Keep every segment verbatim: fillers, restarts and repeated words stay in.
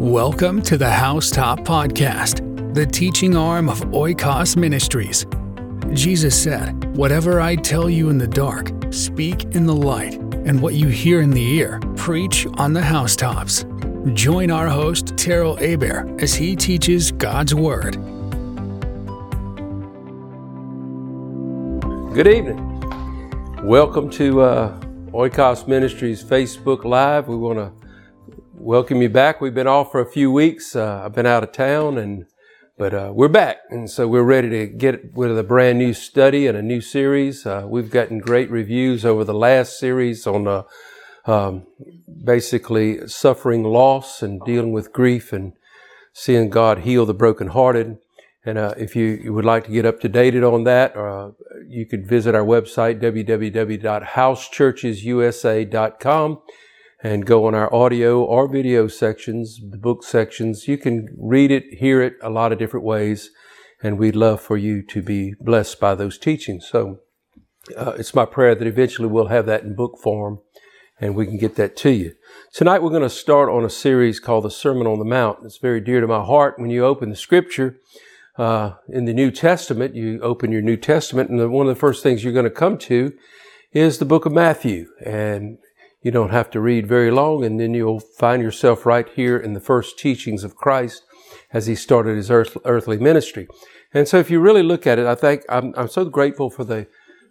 Welcome to the Housetop Podcast, the teaching arm of Oikos Ministries. Jesus said, "Whatever I tell you in the dark, speak in the light, and what you hear in the ear, preach on the housetops." Join our host, Terrell Hebert, as he teaches God's Word. Good evening. Welcome to uh, Oikos Ministries Facebook Live. We want to welcome you back. We've been off for a few weeks. Uh, I've been out of town, and but uh, we're back, and so we're ready to get with a brand new study and a new series. Uh, we've gotten great reviews over the last series on uh, um, basically suffering loss and dealing with grief and seeing God heal the brokenhearted. And uh, if you, you would like to get up to date on that, uh, you could visit our website, w w w dot house churches u s a dot com. And go on our audio or video sections, the book sections. You can read it, hear it a lot of different ways, and we'd love for you to be blessed by those teachings. So uh, it's my prayer that eventually we'll have that in book form, and we can get that to you. Tonight we're going to start on a series called the Sermon on the Mount. It's very dear to my heart. When you open the Scripture uh, in the New Testament, you open your New Testament, and one of the first things you're going to come to is the book of Matthew. And you don't have to read very long, and then you'll find yourself right here in the first teachings of Christ as he started his earth, earthly ministry. And so if you really look at it, I think I'm, I'm so grateful for the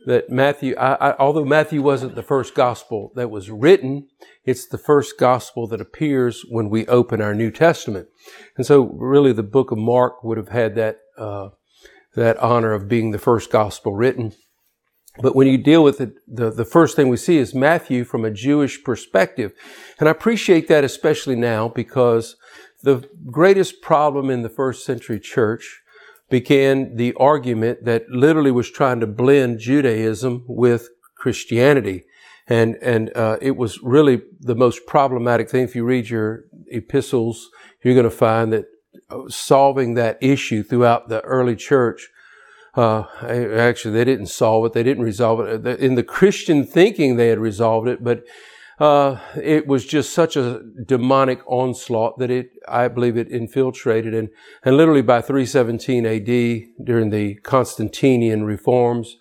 that Matthew, I, I, although Matthew wasn't the first gospel that was written, it's the first gospel that appears when we open our New Testament. And so really the book of Mark would have had that uh, that honor of being the first gospel written. But when you deal with it, the, the first thing we see is Matthew from a Jewish perspective. And I appreciate that especially now, because the greatest problem in the first century church began the argument that literally was trying to blend Judaism with Christianity. And, and, uh, it was really the most problematic thing. If you read your epistles, you're going to find that solving that issue throughout the early church Uh, actually, they didn't solve it. They didn't resolve it. In the Christian thinking, they had resolved it, but uh, it was just such a demonic onslaught that it, I believe, it infiltrated. And, and literally by three seventeen A D, during the Constantinian reforms,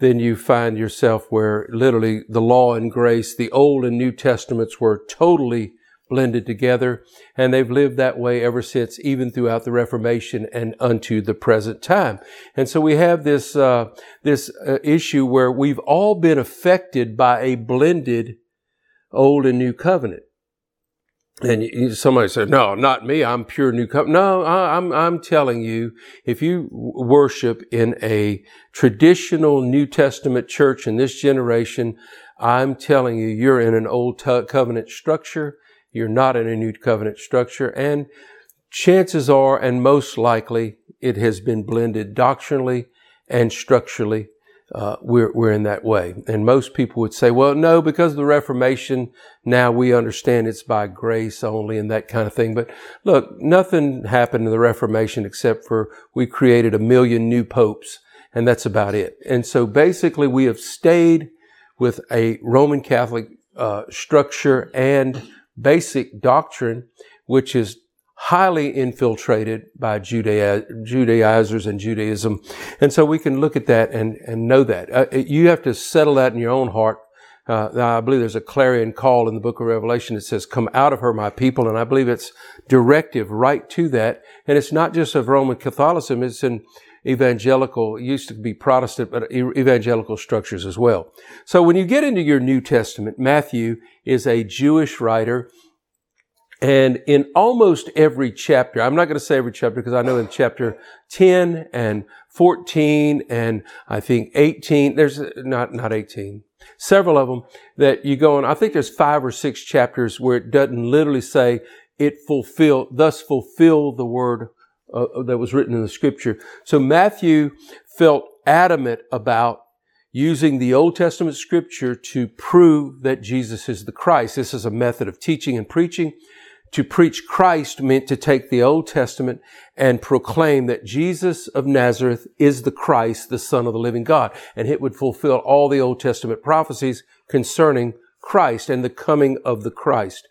then you find yourself where literally the law and grace, the Old and New Testaments, were totally blended together, and they've lived that way ever since, even throughout the Reformation and unto the present time. And so we have this uh, this uh, issue where we've all been affected by a blended Old and New Covenant. And you, somebody said, "No, not me. I'm pure New Covenant." No, I, I'm I'm telling you, if you worship in a traditional New Testament church in this generation, I'm telling you, you're in an Old t- Covenant structure. You're not in a New Covenant structure, and chances are, and most likely, it has been blended doctrinally and structurally. Uh, we're, we're in that way. And most people would say, well, no, because of the Reformation, now we understand it's by grace only and that kind of thing. But look, nothing happened in the Reformation except for we created a million new popes, and that's about it. And so basically we have stayed with a Roman Catholic uh, structure and basic doctrine, which is highly infiltrated by Judea, Judaizers and Judaism. And so we can look at that and, and know that. Uh, you have to settle that in your own heart. Uh, I believe there's a clarion call in the book of Revelation that says, "Come out of her, my people." And I believe it's directive right to that. And it's not just of Roman Catholicism. It's in evangelical, it used to be Protestant, but evangelical structures as well. So when you get into your New Testament, Matthew is a Jewish writer. And in almost every chapter, I'm not going to say every chapter, because I know in chapter ten and fourteen and I think eighteen, there's not, not eighteen, several of them that you go on. I think there's five or six chapters where it doesn't literally say it fulfill, thus fulfill the word Uh, that was written in the Scripture. So Matthew felt adamant about using the Old Testament Scripture to prove that Jesus is the Christ. This is a method of teaching and preaching. To preach Christ meant to take the Old Testament and proclaim that Jesus of Nazareth is the Christ, the Son of the living God. And it would fulfill all the Old Testament prophecies concerning Christ and the coming of the Christ,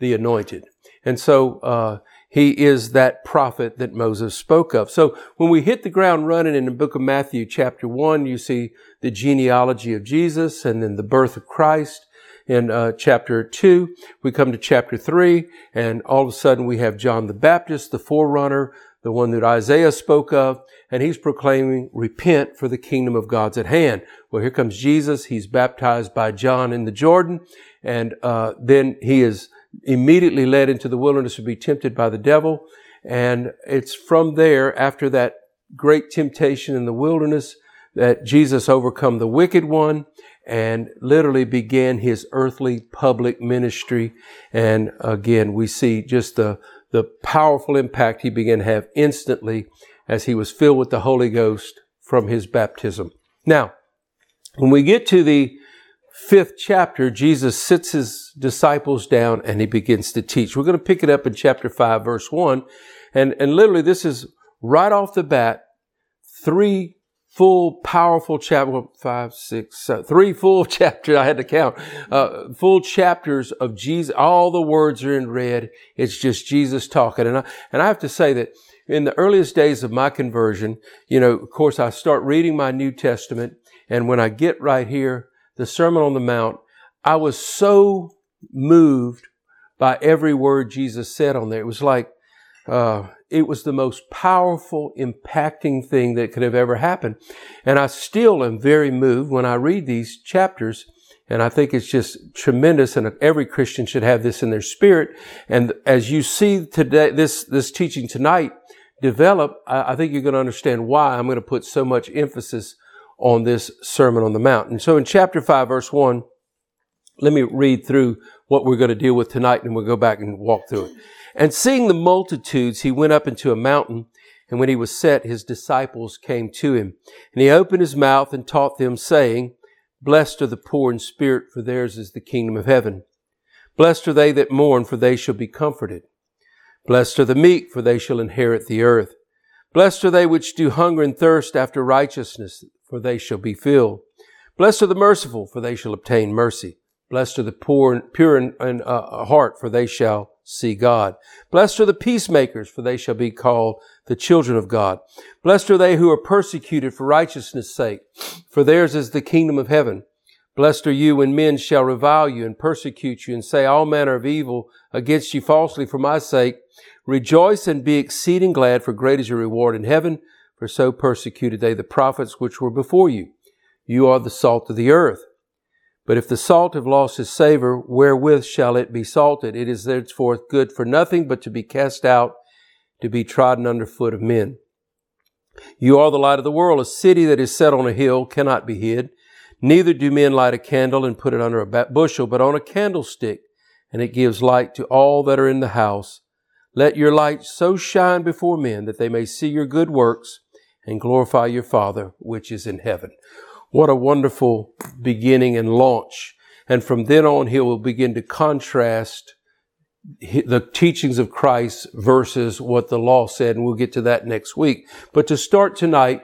the Anointed. And so uh, he is that prophet that Moses spoke of. So when we hit the ground running in the book of Matthew chapter one, you see the genealogy of Jesus and then the birth of Christ. In uh, chapter two, we come to chapter three, and all of a sudden we have John the Baptist, the forerunner, the one that Isaiah spoke of, and he's proclaiming, repent for the kingdom of God's at hand. Well, here comes Jesus. He's baptized by John in the Jordan, and uh, then he is immediately led into the wilderness to be tempted by the devil. And it's from there, after that great temptation in the wilderness, that Jesus overcome the wicked one and literally began his earthly public ministry. And again, we see just the, the powerful impact he began to have instantly as he was filled with the Holy Ghost from his baptism. Now, when we get to the fifth chapter, Jesus sits his disciples down and he begins to teach. We're going to pick it up in chapter five, verse one. And, and literally, this is right off the bat, three full, powerful chapter, five, six, seven, three full chapters. I had to count, uh, full chapters of Jesus. All the words are in red. It's just Jesus talking. And I, and I have to say that in the earliest days of my conversion, you know, of course, I start reading my New Testament. And when I get right here, the Sermon on the Mount, I was so moved by every word Jesus said on there. It was like, uh, It was the most powerful, impacting thing that could have ever happened. And I still am very moved when I read these chapters. And I think it's just tremendous. And every Christian should have this in their spirit. And as you see today, this, this teaching tonight develop, I, I think you're going to understand why I'm going to put so much emphasis on this Sermon on the Mount. And so in chapter five, verse one, let me read through what we're going to deal with tonight, and we'll go back and walk through it. And seeing the multitudes, he went up into a mountain, and when he was set, his disciples came to him. And he opened his mouth and taught them, saying, Blessed are the poor in spirit, for theirs is the kingdom of heaven. Blessed are they that mourn, for they shall be comforted. Blessed are the meek, for they shall inherit the earth. Blessed are they which do hunger and thirst after righteousness, for they shall be filled. Blessed are the merciful, for they shall obtain mercy. Blessed are the poor and pure in, in uh, heart, for they shall see God. Blessed are the peacemakers, for they shall be called the children of God. Blessed are they who are persecuted for righteousness' sake, for theirs is the kingdom of heaven. Blessed are you when men shall revile you and persecute you and say all manner of evil against you falsely for my sake. Rejoice and be exceeding glad, for great is your reward in heaven, for so persecuted they the prophets which were before you. You are the salt of the earth. But if the salt have lost its savor, wherewith shall it be salted? It is thenceforth good for nothing but to be cast out, to be trodden under foot of men. You are the light of the world. A city that is set on a hill cannot be hid. Neither do men light a candle and put it under a bushel, but on a candlestick, and it gives light to all that are in the house. Let your light so shine before men that they may see your good works and glorify your Father which is in heaven. What a wonderful beginning and launch. And from then on, he will begin to contrast the teachings of Christ versus what the law said. And we'll get to that next week. But to start tonight,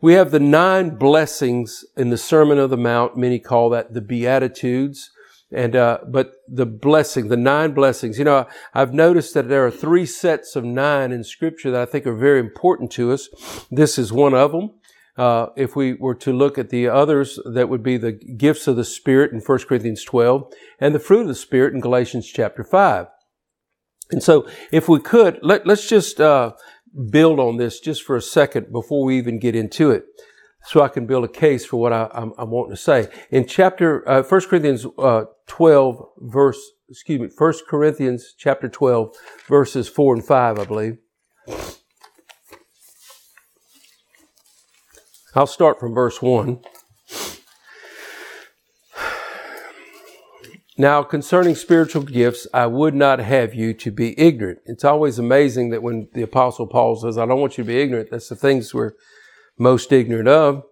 we have the nine blessings in the Sermon on the Mount. Many call that the Beatitudes. And, uh, but the blessing, the nine blessings, you know, I've noticed that there are three sets of nine in Scripture that I think are very important to us. This is one of them. Uh, if we were to look at the others, that would be the gifts of the Spirit in First Corinthians twelve and the fruit of the Spirit in Galatians chapter five. And so if we could, let, let's just uh, build on this just for a second before we even get into it, so I can build a case for what I, I'm, I'm wanting to say. In chapter uh, First Corinthians uh, twelve, verse, excuse me, First Corinthians chapter twelve, verses four and five, I believe. I'll start from verse one. Now, concerning spiritual gifts, I would not have you to be ignorant. It's always amazing that when the Apostle Paul says, I don't want you to be ignorant, that's the things we're most ignorant of.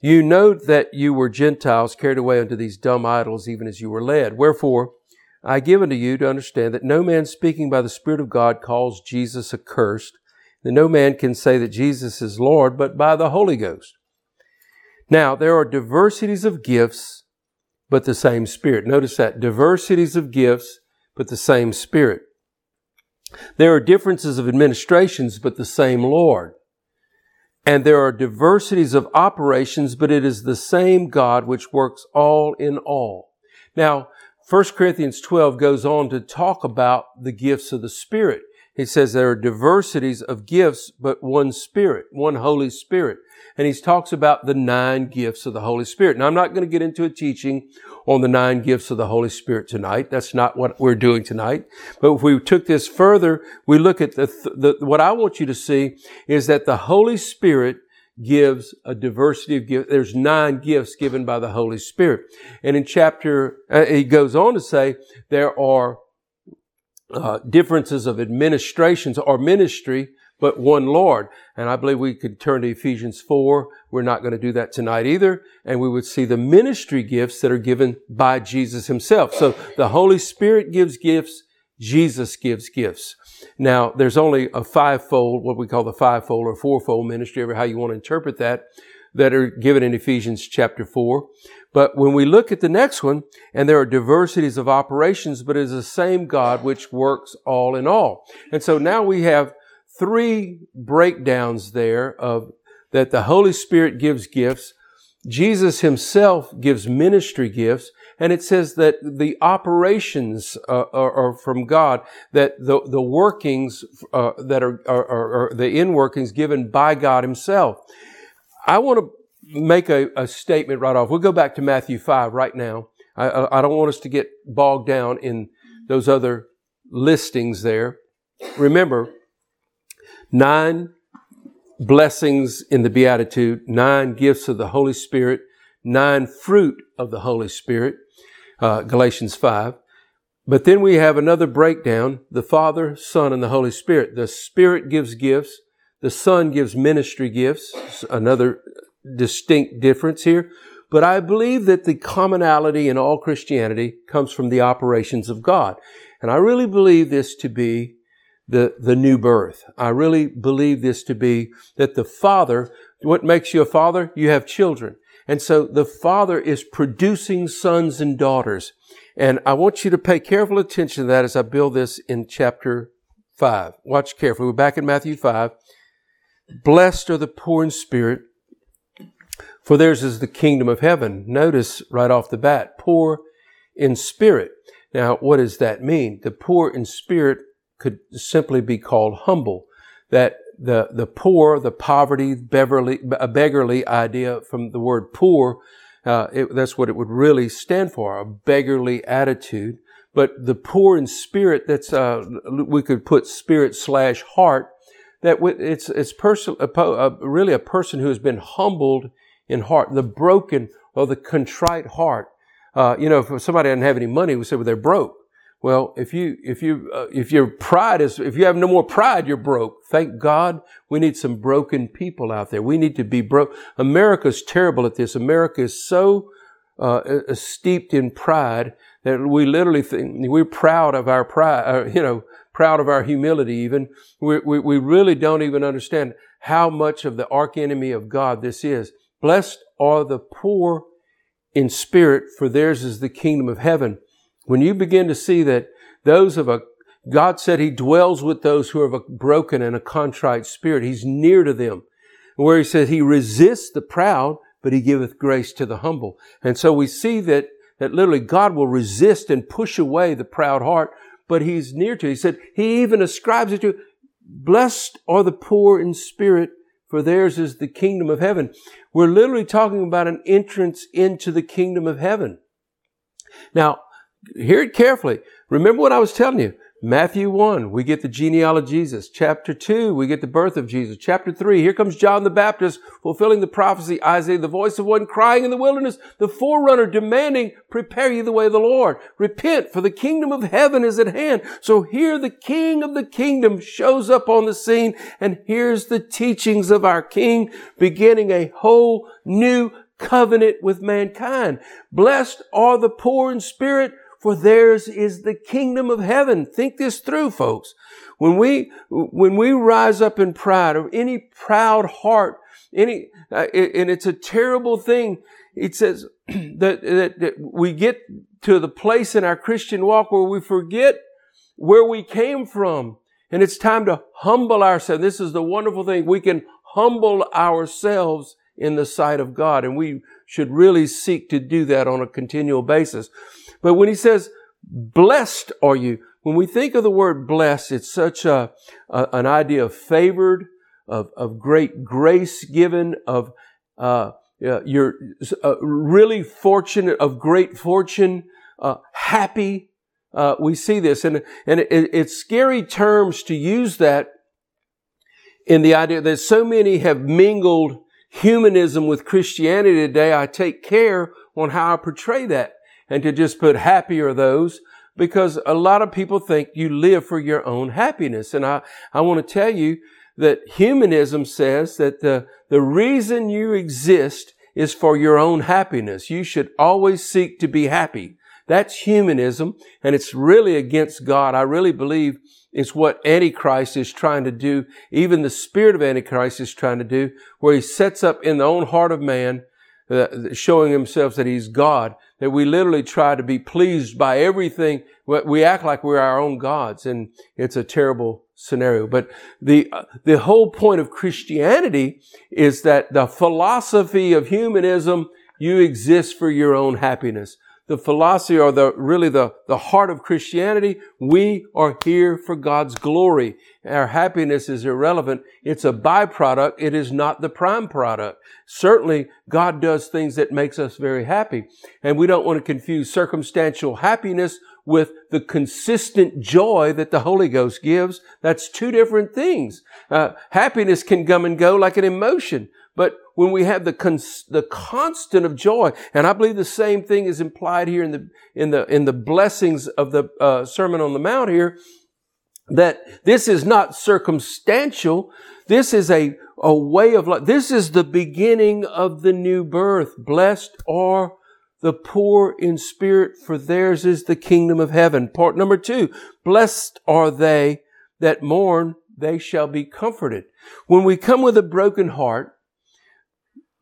You know that you were Gentiles carried away unto these dumb idols, even as you were led. Wherefore, I give unto you to understand that no man speaking by the Spirit of God calls Jesus accursed, that no man can say that Jesus is Lord, but by the Holy Ghost. Now, there are diversities of gifts, but the same Spirit. Notice that, diversities of gifts, but the same Spirit. There are differences of administrations, but the same Lord. And there are diversities of operations, but it is the same God which works all in all. Now, First Corinthians twelve goes on to talk about the gifts of the Spirit. He says there are diversities of gifts, but one Spirit, one Holy Spirit. And he talks about the nine gifts of the Holy Spirit. Now, I'm not going to get into a teaching on the nine gifts of the Holy Spirit tonight. That's not what we're doing tonight. But if we took this further, we look at the, the what I want you to see is that the Holy Spirit gives a diversity of gifts. There's nine gifts given by the Holy Spirit. And in chapter, uh, he goes on to say there are Uh, differences of administrations or ministry, but one Lord. And I believe we could turn to Ephesians four. We're not going to do that tonight either. And we would see the ministry gifts that are given by Jesus himself. So the Holy Spirit gives gifts. Jesus gives gifts. Now, there's only a fivefold, what we call the fivefold or fourfold ministry, or how you want to interpret that, that are given in Ephesians chapter four. But when we look at the next one, and there are diversities of operations, but it is the same God which works all in all. And so now we have three breakdowns there of that the Holy Spirit gives gifts, Jesus himself gives ministry gifts, and it says that the operations uh, are, are from God, that the, the workings uh, that are, are, are, are the inworkings given by God himself. I want to make a, a statement right off. We'll go back to Matthew five right now. I, I, I don't want us to get bogged down in those other listings there. Remember, nine blessings in the Beatitude, nine gifts of the Holy Spirit, nine fruit of the Holy Spirit, uh, Galatians five. But then we have another breakdown, the Father, Son, and the Holy Spirit. The Spirit gives gifts. The Son gives ministry gifts, another distinct difference here. But I believe that the commonality in all Christianity comes from the operations of God. And I really believe this to be the, the new birth. I really believe this to be that the Father, what makes you a father? You have children. And so the Father is producing sons and daughters. And I want you to pay careful attention to that as I build this in chapter five. Watch carefully. We're back in Matthew five. Blessed are the poor in spirit, for theirs is the kingdom of heaven. Notice right off the bat, poor in spirit. Now, what does that mean? The poor in spirit could simply be called humble. That the, the poor, the poverty, beverly, a beggarly idea from the word poor, uh, it, that's what it would really stand for, a beggarly attitude. But the poor in spirit, that's, uh, we could put spirit slash heart. That it's it's person really a person who has been humbled in heart, the broken or the contrite heart. Uh, you know, if somebody doesn't have any money, we say, well, they're broke. Well, if you if you uh, if your pride is if you have no more pride, you're broke. Thank God, we need some broken people out there. We need to be broke. America's terrible at this. America is so uh, steeped in pride that we literally think we're proud of our pride. Uh, you know. Proud of our humility even. We, we, we really don't even understand how much of the archenemy of God this is. Blessed are the poor in spirit, for theirs is the kingdom of heaven. When you begin to see that those of a, God said he dwells with those who are of a broken and a contrite spirit. He's near to them. Where he said he resists the proud, but he giveth grace to the humble. And so we see that, that literally God will resist and push away the proud heart, but he's near to. He said, he even ascribes it to, blessed are the poor in spirit, for theirs is the kingdom of heaven. We're literally talking about an entrance into the kingdom of heaven. Now, hear it carefully. Remember what I was telling you. Matthew one, we get the genealogy of Jesus. Chapter two, we get the birth of Jesus. Chapter three, here comes John the Baptist, fulfilling the prophecy, Isaiah, the voice of one crying in the wilderness, the forerunner demanding, prepare ye the way of the Lord. Repent, for the kingdom of heaven is at hand. So here the King of the kingdom shows up on the scene, and here's the teachings of our King, beginning a whole new covenant with mankind. Blessed are the poor in spirit, for theirs is the kingdom of heaven. Think this through, folks. When we, when we rise up in pride or any proud heart, any, uh, and it's a terrible thing. It says that, that, that we get to the place in our Christian walk where we forget where we came from. And it's time to humble ourselves. This is the wonderful thing. We can humble ourselves in the sight of God, and we should really seek to do that on a continual basis. But when he says, blessed are you, when we think of the word blessed, it's such a, a an idea of favored, of, of great grace given, of uh, uh, you're uh, really fortunate, of great fortune, uh, happy. Uh, we see this, and and it, it's scary terms to use that in the idea that so many have mingled humanism with Christianity today. I take care on how I portray that and to just put happy are those, because a lot of people think you live for your own happiness. And I, I want to tell you that humanism says that the, the reason you exist is for your own happiness. You should always seek to be happy. That's humanism, and it's really against God. I really believe it's what Antichrist is trying to do, even the spirit of Antichrist is trying to do, where he sets up in the own heart of man, uh, showing himself that he's God, that we literally try to be pleased by everything. We act like we're our own gods, and it's a terrible scenario. But the uh, the whole point of Christianity is that the philosophy of humanism, you exist for your own happiness. The philosophy, or the really the, the heart of Christianity, we are here for God's glory. Our happiness is irrelevant. It's a byproduct. It is not the prime product. Certainly, God does things that makes us very happy. And we don't want to confuse circumstantial happiness with the consistent joy that the Holy Ghost gives. That's two different things. Uh, happiness can come and go like an emotion. But when we have the cons- the constant of joy, and I believe the same thing is implied here in the in the in the blessings of the uh, Sermon on the Mount here, that this is not circumstantial. This is a a way of life. This is the beginning of the new birth. Blessed are the poor in spirit, for theirs is the kingdom of heaven. Part number two: blessed are they that mourn; they shall be comforted. When we come with a broken heart,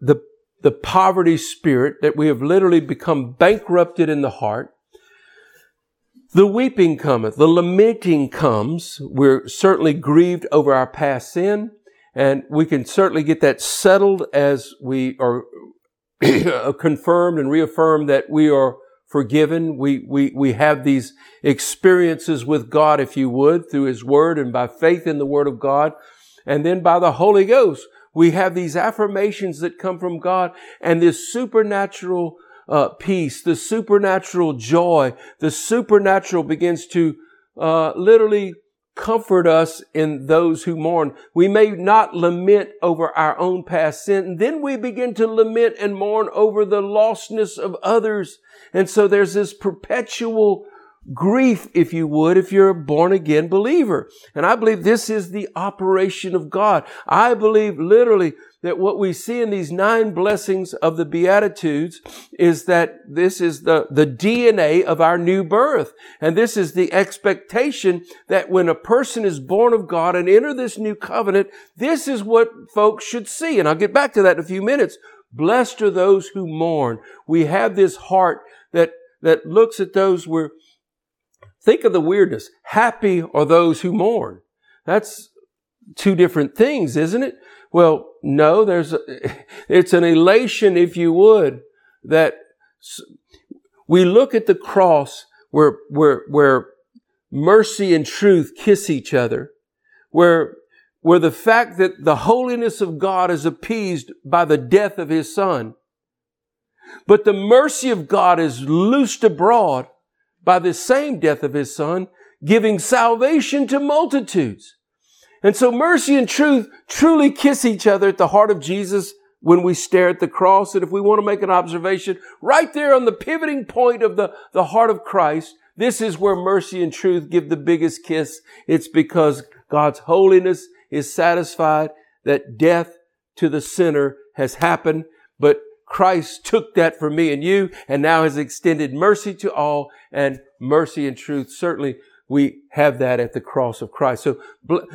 The, the poverty spirit, that we have literally become bankrupted in the heart. The weeping cometh, the lamenting comes. We're certainly grieved over our past sin, and we can certainly get that settled as we are confirmed and reaffirmed that we are forgiven. We, we, we have these experiences with God, if you would, through His Word and by faith in the Word of God, and then by the Holy Ghost. We have these affirmations that come from God, and this supernatural uh, peace, the supernatural joy, the supernatural begins to uh, literally comfort us in those who mourn. We may not lament over our own past sin, and then we begin to lament and mourn over the lostness of others. And so there's this perpetual grief, if you would, if you're a born-again believer. And I believe this is the operation of God. I believe literally that what we see in these nine blessings of the Beatitudes is that this is the, the D N A of our new birth. And this is the expectation that when a person is born of God and enter this new covenant, this is what folks should see. And I'll get back to that in a few minutes. Blessed are those who mourn. We have this heart that, that looks at those we're Think of the weirdness. Happy are those who mourn. That's two different things, isn't it? Well, no, there's, a, it's an elation, if you would, that we look at the cross where, where, where mercy and truth kiss each other, where, where the fact that the holiness of God is appeased by the death of His Son, but the mercy of God is loosed abroad by the same death of His Son, giving salvation to multitudes. And so mercy and truth truly kiss each other at the heart of Jesus when we stare at the cross. And if we want to make an observation, right there on the pivoting point of the, the heart of Christ, this is where mercy and truth give the biggest kiss. It's because God's holiness is satisfied that death to the sinner has happened, but Christ took that for me and you, and now has extended mercy to all, and mercy and truth certainly we have that at the cross of Christ. So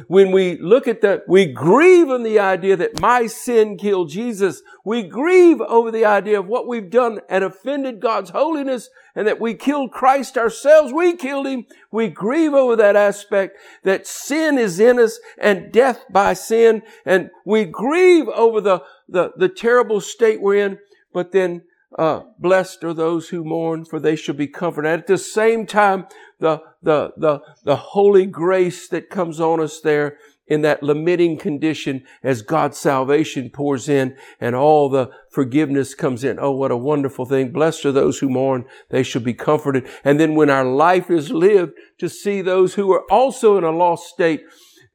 when we look at that, we grieve in the idea that my sin killed Jesus. We grieve over the idea of what we've done and offended God's holiness and that we killed Christ ourselves. We killed Him. We grieve over that aspect that sin is in us and death by sin. And we grieve over the, the, the terrible state we're in. But then Uh, blessed are those who mourn, for they shall be comforted. At the same time, the, the, the, the holy grace that comes on us there in that lamenting condition as God's salvation pours in and all the forgiveness comes in. Oh, what a wonderful thing. Blessed are those who mourn, they shall be comforted. And then when our life is lived, to see those who are also in a lost state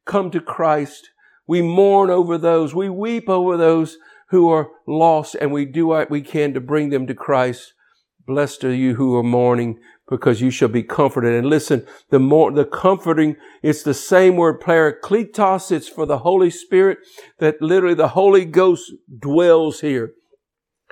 come to Christ. We mourn over those. We weep over those who are lost, and we do what we can to bring them to Christ. Blessed are you who are mourning, because you shall be comforted. And listen, the more, the comforting, it's the same word, Parakletos. It's for the Holy Spirit, that literally the Holy Ghost dwells here.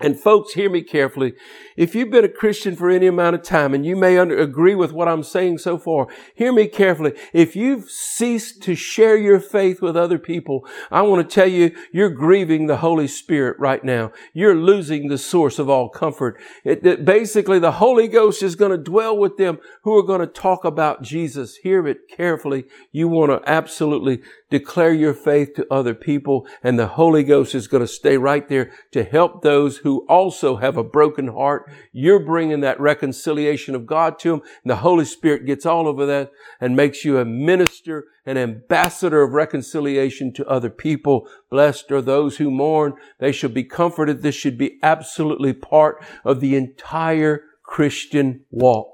And folks, hear me carefully. If you've been a Christian for any amount of time, and you may under, agree with what I'm saying so far, hear me carefully. If you've ceased to share your faith with other people, I want to tell you, you're grieving the Holy Spirit right now. You're losing the source of all comfort. It, it, basically, the Holy Ghost is going to dwell with them who are going to talk about Jesus. Hear it carefully. You want to absolutely declare your faith to other people, and the Holy Ghost is going to stay right there to help those who also have a broken heart. You're bringing that reconciliation of God to them, and the Holy Spirit gets all over that and makes you a minister, an ambassador of reconciliation to other people. Blessed are those who mourn. They shall be comforted. This should be absolutely part of the entire Christian walk.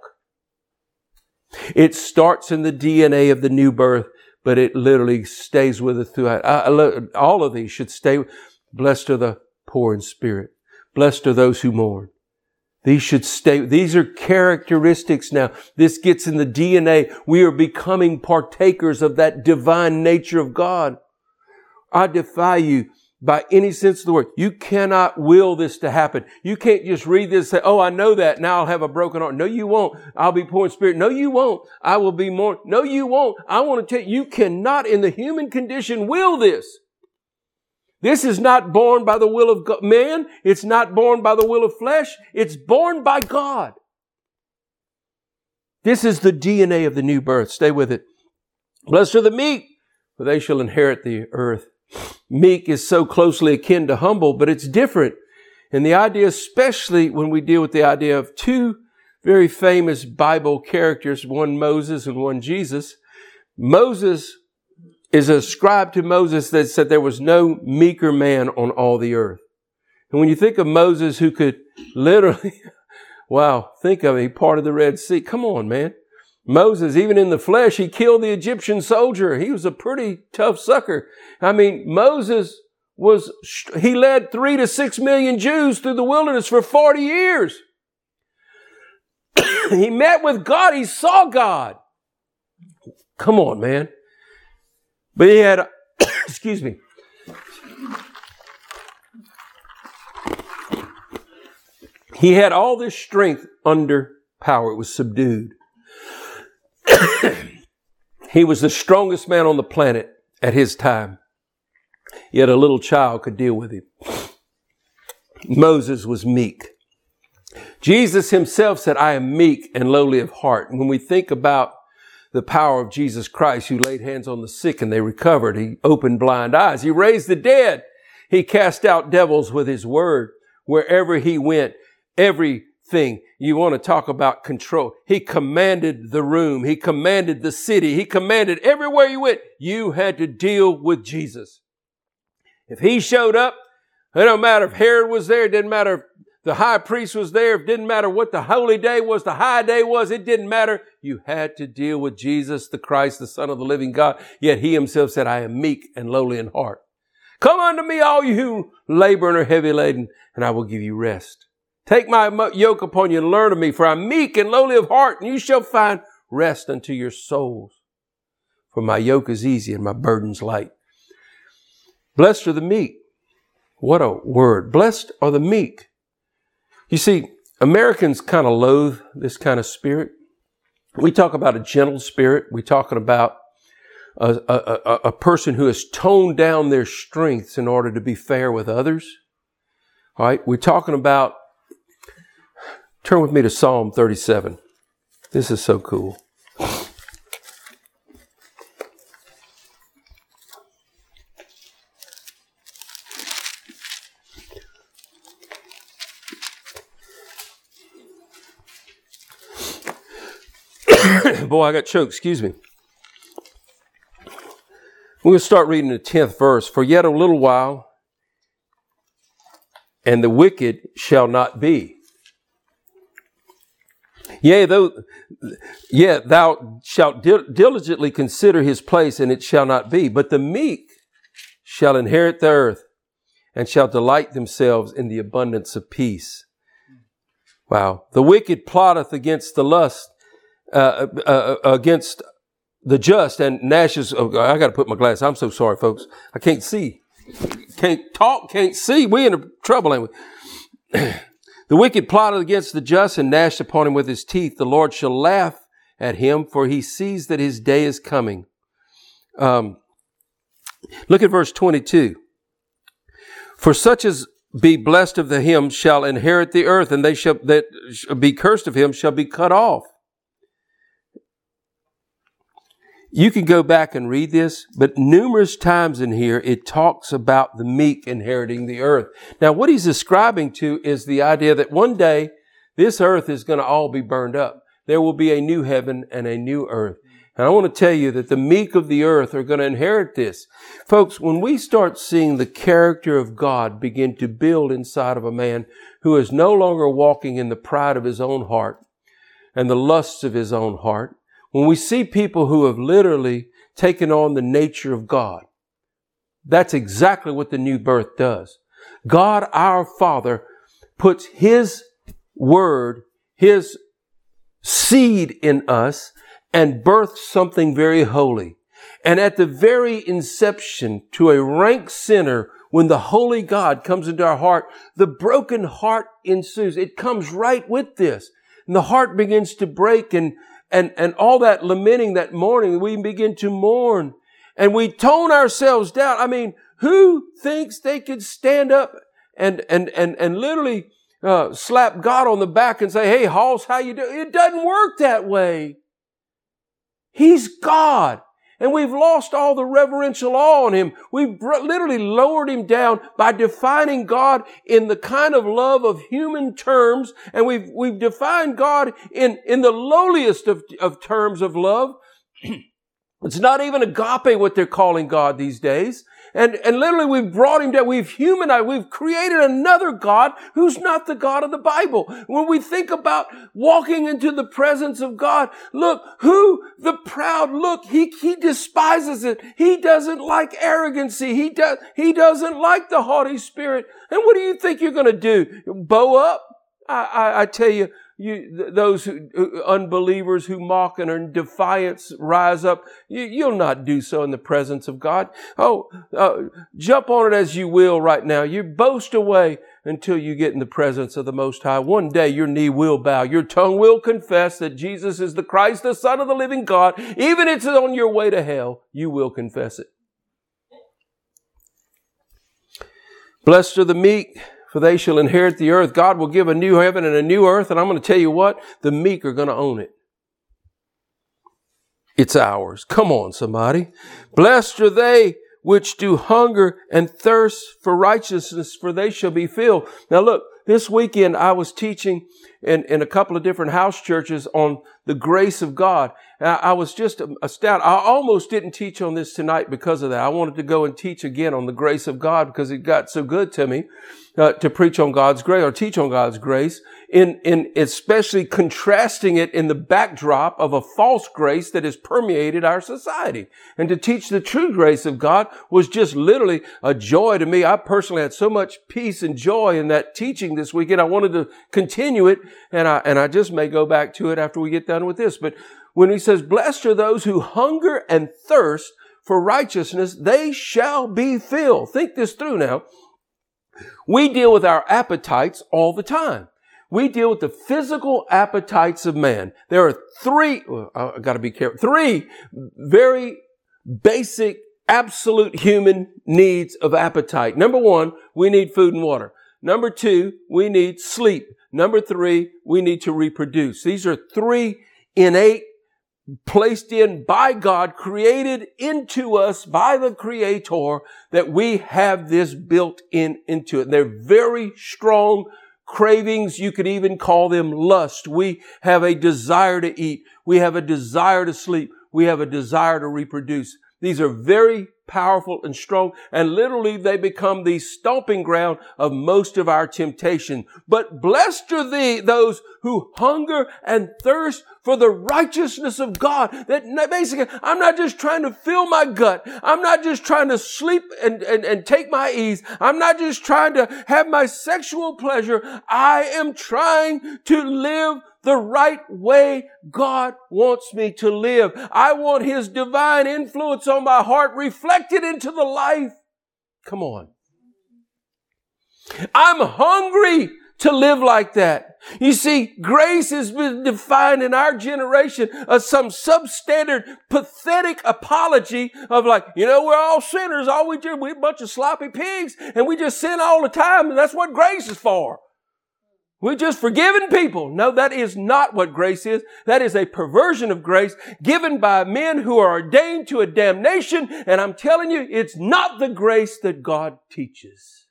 It starts in the D N A of the new birth, but it literally stays with us throughout. I, I, all of these should stay. Blessed are the poor in spirit. Blessed are those who mourn. These should stay. These are characteristics now. This gets in the D N A. We are becoming partakers of that divine nature of God. I defy you by any sense of the word. You cannot will this to happen. You can't just read this and say, oh, I know that. Now I'll have a broken heart. No, you won't. I'll be poor in spirit. No, you won't. I will be mourn. No, you won't. I want to tell you, you cannot in the human condition will this. This is not born by the will of man. It's not born by the will of flesh. It's born by God. This is the D N A of the new birth. Stay with it. Blessed are the meek, for they shall inherit the earth. Meek is so closely akin to humble, but it's different. And the idea, especially when we deal with the idea of two very famous Bible characters, one Moses and one Jesus. Moses is ascribed to Moses that said there was no meeker man on all the earth. And when you think of Moses, who could literally, wow, think of it, he parted the Red Sea. Come on, man. Moses, even in the flesh, he killed the Egyptian soldier. He was a pretty tough sucker. I mean, Moses was, he led three to six million Jews through the wilderness for forty years. He met with God. He saw God. Come on, man. But he had, excuse me. He had all this strength under power. It was subdued. He was the strongest man on the planet at his time. Yet a little child could deal with him. Moses was meek. Jesus himself said, I am meek and lowly of heart. And when we think about the power of Jesus Christ, who laid hands on the sick and they recovered. He opened blind eyes. He raised the dead. He cast out devils with his word. Wherever he went, everything. You want to talk about control. He commanded the room. He commanded the city. He commanded everywhere you went. You had to deal with Jesus. If he showed up, it don't matter if Herod was there. It didn't matter if the high priest was there. It didn't matter what the holy day was, the high day was. It didn't matter. You had to deal with Jesus, the Christ, the Son of the living God. Yet he himself said, I am meek and lowly in heart. Come unto me, all you who labor and are heavy laden, and I will give you rest. Take my yoke upon you and learn of me, for I am meek and lowly of heart, and you shall find rest unto your souls. For my yoke is easy and my burden's light. Blessed are the meek. What a word. Blessed are the meek. You see, Americans kind of loathe this kind of spirit. we talk about a gentle spirit. We're talking about a, a, a person who has toned down their strengths in order to be fair with others. All right, we're talking about, turn with me to Psalm thirty-seven. This is so cool. Boy, I got choked. Excuse me. We're going to start reading the tenth verse. For yet a little while, and the wicked shall not be. Yea, though, yet thou shalt dil- diligently consider his place, and it shall not be. But the meek shall inherit the earth, and shall delight themselves in the abundance of peace. Wow. The wicked plotteth against the lust. Uh, uh, against the just and gnashes. Oh, I got to put my glass. I'm so sorry, folks. I can't see, can't talk, can't see. We're in trouble, ain't we? The wicked plotted against the just and gnashed upon him with his teeth. The Lord shall laugh at him, for he sees that his day is coming. Um, look at verse twenty-two. For such as be blessed of the him shall inherit the earth, and they shall that be cursed of him shall be cut off. You can go back and read this, but numerous times in here, it talks about the meek inheriting the earth. Now, what he's ascribing to is the idea that one day this earth is going to all be burned up. There will be a new heaven and a new earth. And I want to tell you that the meek of the earth are going to inherit this. Folks, when we start seeing the character of God begin to build inside of a man who is no longer walking in the pride of his own heart and the lusts of his own heart, when we see people who have literally taken on the nature of God, that's exactly what the new birth does. God, our Father, puts His word, His seed in us and births something very holy. And at the very inception to a rank sinner, when the holy God comes into our heart, the broken heart ensues. It comes right with this. And the heart begins to break and And, and all that lamenting, that mourning, we begin to mourn and we tone ourselves down. I mean, who thinks they could stand up and, and, and, and literally, uh, slap God on the back and say, hey, Hoss, how you doing? It doesn't work that way. He's God. And we've lost all the reverential awe on Him. We've br- literally lowered Him down by defining God in the kind of love of human terms. And we've, we've defined God in, in the lowliest of, of terms of love. It's not even agape what they're calling God these days. And, and literally we've brought Him down. We've humanized. We've created another God who's not the God of the Bible. When we think about walking into the presence of God, look, who the proud look, he, he despises it. He doesn't like arrogancy. He does, he doesn't like the haughty spirit. And what do you think you're going to do? Bow up? I, I, I tell you, You, those who, who, unbelievers who mock and are in defiance rise up. You, you'll not do so in the presence of God. Oh, uh, jump on it as you will right now. You boast away until you get in the presence of the Most High. One day your knee will bow. Your tongue will confess that Jesus is the Christ, the Son of the living God. Even if it's on your way to hell, you will confess it. Blessed are the meek, for they shall inherit the earth. God will give a new heaven and a new earth. And I'm going to tell you what, the meek are going to own it. It's ours. Come on, somebody. Blessed are they which do hunger and thirst for righteousness, for they shall be filled. Now look, this weekend I was teaching in, in a couple of different house churches on the grace of God. And I, I was just astounded. I almost didn't teach on this tonight because of that. I wanted to go and teach again on the grace of God because it got so good to me. Uh, to preach on God's grace or teach on God's grace, in, in especially contrasting it in the backdrop of a false grace that has permeated our society. And to teach the true grace of God was just literally a joy to me. I personally had so much peace and joy in that teaching this weekend. I wanted to continue it, and I and I just may go back to it after we get done with this. But when he says, "Blessed are those who hunger and thirst for righteousness, they shall be filled." Think this through now. We deal with our appetites all the time. we deal with the physical appetites of man. There are three, well, I gotta be careful, three very basic, absolute human needs of appetite. Number one, we need food and water. Number two, we need sleep. Number three, we need to reproduce. These are three innate, placed in by God, created into us by the Creator, that we have this built in into it. They're very strong cravings. You could even call them lust. We have a desire to eat. We have a desire to sleep. We have a desire to reproduce. These are very powerful and strong, and literally they become the stomping ground of most of our temptation. But blessed are thee, those who hunger and thirst for the righteousness of God. That basically, I'm not just trying to fill my gut. I'm not just trying to sleep and, and, and take my ease. I'm not just trying to have my sexual pleasure. I am trying to live the right way God wants me to live. I want His divine influence on my heart reflected into the life. Come on. I'm hungry to live like that. You see, grace has been defined in our generation as some substandard, pathetic apology of like, you know, we're all sinners. All we do, we're a bunch of sloppy pigs and we just sin all the time. And that's what grace is for. We're just forgiving people. No, that is not what grace is. That is a perversion of grace given by men who are ordained to a damnation. And I'm telling you, it's not the grace that God teaches.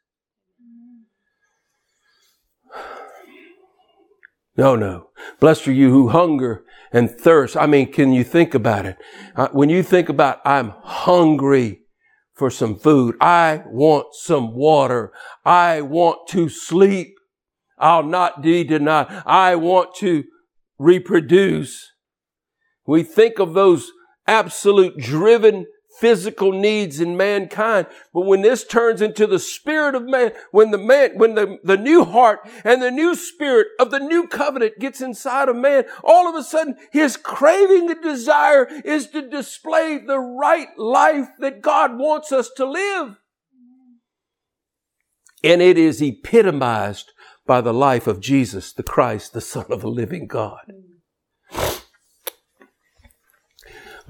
No, no. Blessed are you who hunger and thirst. I mean, can you think about it? Uh, when you think about, I'm hungry for some food. I want some water. I want to sleep. I'll not be denied. I want to reproduce. We think of those absolute driven physical needs in mankind. But when this turns into the spirit of man, when the man, when the, the new heart and the new spirit of the new covenant gets inside of man, all of a sudden his craving and desire is to display the right life that God wants us to live. And it is epitomized by the life of Jesus, the Christ, the Son of the living God.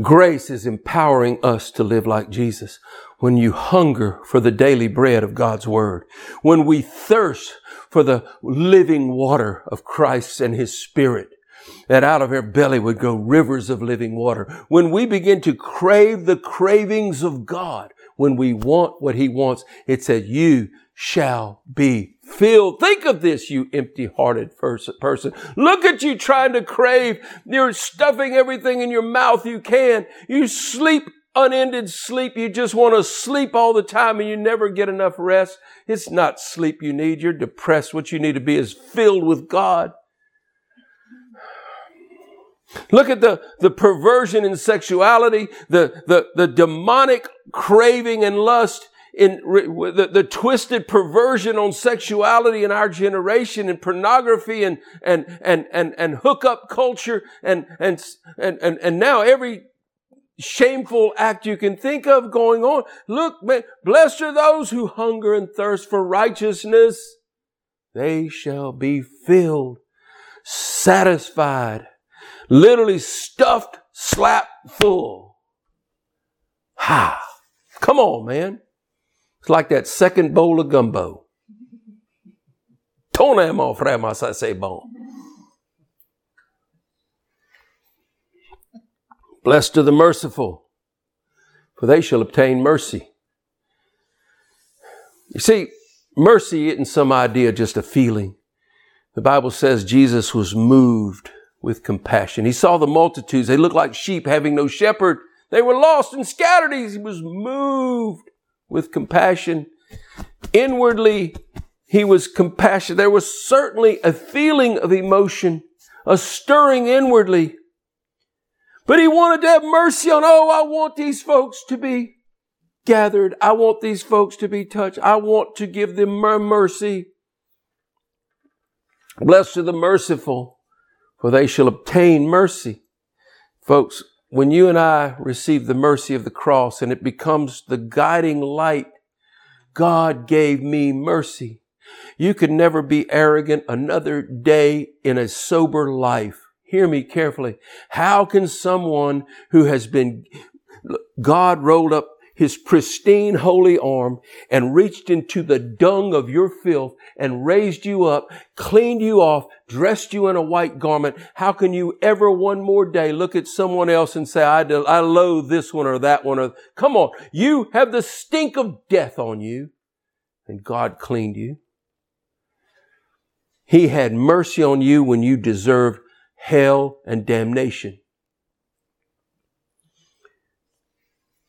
Grace is empowering us to live like Jesus. When you hunger for the daily bread of God's word, when we thirst for the living water of Christ and His Spirit, that out of our belly would go rivers of living water. When we begin to crave the cravings of God, when we want what He wants, it says, you shall be filled. Think of this, you empty-hearted person. Look at you trying to crave. You're stuffing everything in your mouth you can. You sleep unended sleep. You just want to sleep all the time and you never get enough rest. It's not sleep you need. You're depressed. What you need to be is filled with God. Look at the, the perversion in sexuality, the, the, the demonic craving and lust. In the, the twisted perversion on sexuality in our generation, and pornography, and and and and and hookup culture, and and and and and now every shameful act you can think of going on. Look, man, blessed are those who hunger and thirst for righteousness; they shall be filled, satisfied, literally stuffed, slapped full. Ha! Come on, man. It's like that second bowl of gumbo. Ton amor, frère, ça c'est bon. Blessed are the merciful, for they shall obtain mercy. You see, mercy isn't some idea, just a feeling. The Bible says Jesus was moved with compassion. He saw the multitudes. They looked like sheep having no shepherd. They were lost and scattered. He was moved with compassion. Inwardly, He was compassionate. There was certainly a feeling of emotion, a stirring inwardly. But He wanted to have mercy on, oh, I want these folks to be gathered. I want these folks to be touched. I want to give them mercy. Blessed are the merciful, for they shall obtain mercy. Folks, when you and I receive the mercy of the cross and it becomes the guiding light, God gave me mercy. You can never be arrogant another day in a sober life. Hear me carefully. How can someone who has been, God rolled up his pristine holy arm and reached into the dung of your filth and raised you up, cleaned you off, dressed you in a white garment. How can you ever one more day look at someone else and say, I, do, I loathe this one or that one? Or, come on, you have the stink of death on you. And God cleaned you. He had mercy on you when you deserved hell and damnation.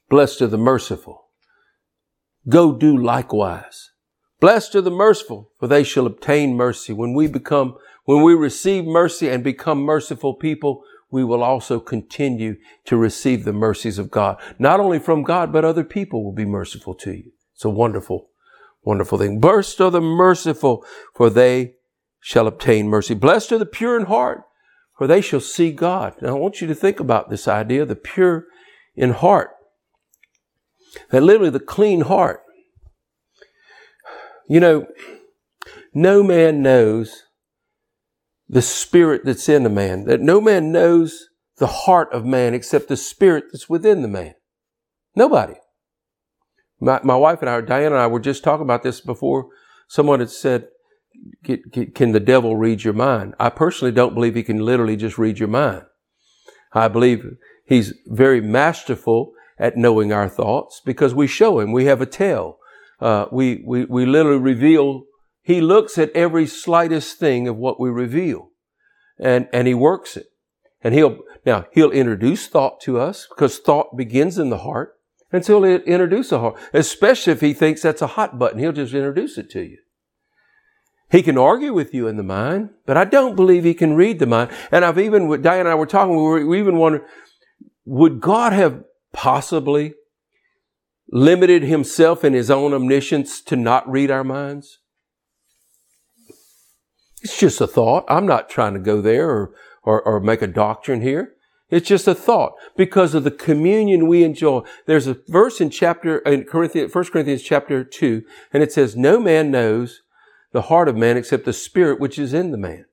Blessed are the merciful. Go do likewise. Blessed are the merciful, for they shall obtain mercy. When we become, when we receive mercy and become merciful people, we will also continue to receive the mercies of God. Not only from God, but other people will be merciful to you. It's a wonderful, wonderful thing. Blessed are the merciful, for they shall obtain mercy. Blessed are the pure in heart, for they shall see God. Now, I want you to think about this idea, the pure in heart. That literally the clean heart. You know, no man knows the spirit that's in a man. That no man knows the heart of man except the spirit that's within the man. Nobody. My, my wife and I, Diana and I, were just talking about this before. Someone had said, get, get, can the devil read your mind? I personally don't believe he can literally just read your mind. I believe he's very masterful at knowing our thoughts because we show him. We have a tell. Uh, we, we, we literally reveal. He looks at every slightest thing of what we reveal, and, and he works it. And he'll, now he'll introduce thought to us because thought begins in the heart, until he'll introduce a heart, especially if he thinks that's a hot button. He'll just introduce it to you. He can argue with you in the mind, but I don't believe he can read the mind. And I've even, with Diane and I were talking, we, were, we even wondered, would God have possibly limited himself in his own omniscience to not read our minds? It's just a thought. I'm not trying to go there or, or, or make a doctrine here. It's just a thought because of the communion we enjoy. There's a verse in chapter, in Corinthians, First Corinthians chapter two, and it says, no man knows the heart of man except the spirit which is in the man.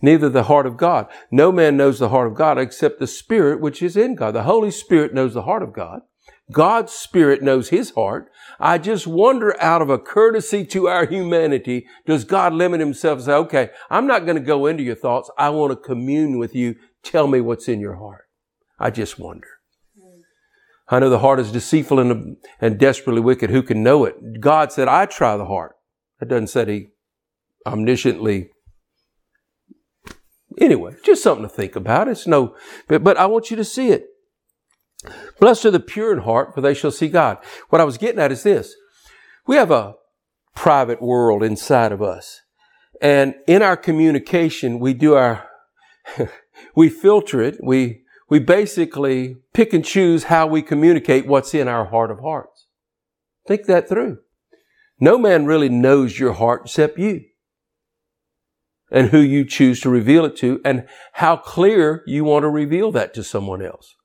Neither the heart of God. No man knows the heart of God except the spirit which is in God. The Holy Spirit knows the heart of God. God's spirit knows his heart. I just wonder, out of a courtesy to our humanity, does God limit himself and say, okay, I'm not going to go into your thoughts. I want to commune with you. Tell me what's in your heart. I just wonder. I know the heart is deceitful and, and desperately wicked. Who can know it? God said, I try the heart. That doesn't say he omnisciently. Anyway, just something to think about. It's no, but, but I want you to see it. Blessed are the pure in heart, for they shall see God. What I was getting at is this. We have a private world inside of us. And in our communication, we do our, we filter it. We, we basically pick and choose how we communicate what's in our heart of hearts. Think that through. No man really knows your heart except you, and who you choose to reveal it to, and how clear you want to reveal that to someone else.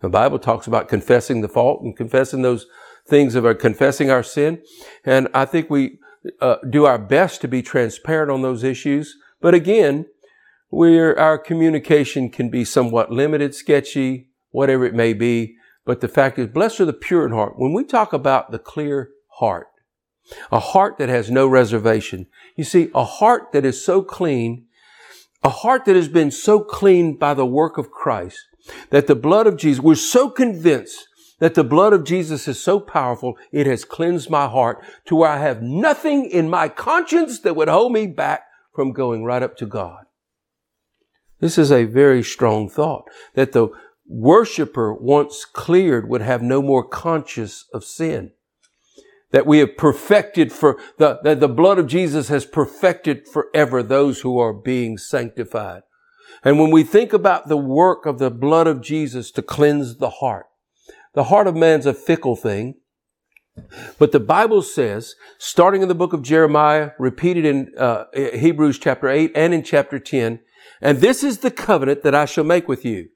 The Bible talks about confessing the fault and confessing those things of our, confessing our sin. And I think we uh, do our best to be transparent on those issues. But again, we're, our communication can be somewhat limited, sketchy, whatever it may be. But the fact is, blessed are the pure in heart. When we talk about the clear heart, a heart that has no reservation. You see, a heart that is so clean, a heart that has been so cleaned by the work of Christ, that the blood of Jesus, we're so convinced that the blood of Jesus is so powerful, it has cleansed my heart to where I have nothing in my conscience that would hold me back from going right up to God. This is a very strong thought, that the worshiper, once cleared, would have no more conscience of sin. That we have perfected for, the, that the blood of Jesus has perfected forever those who are being sanctified. And when we think about the work of the blood of Jesus to cleanse the heart, the heart of man's a fickle thing. But the Bible says, starting in the book of Jeremiah, repeated in uh, Hebrews chapter eight and in chapter ten, and this is the covenant that I shall make with you.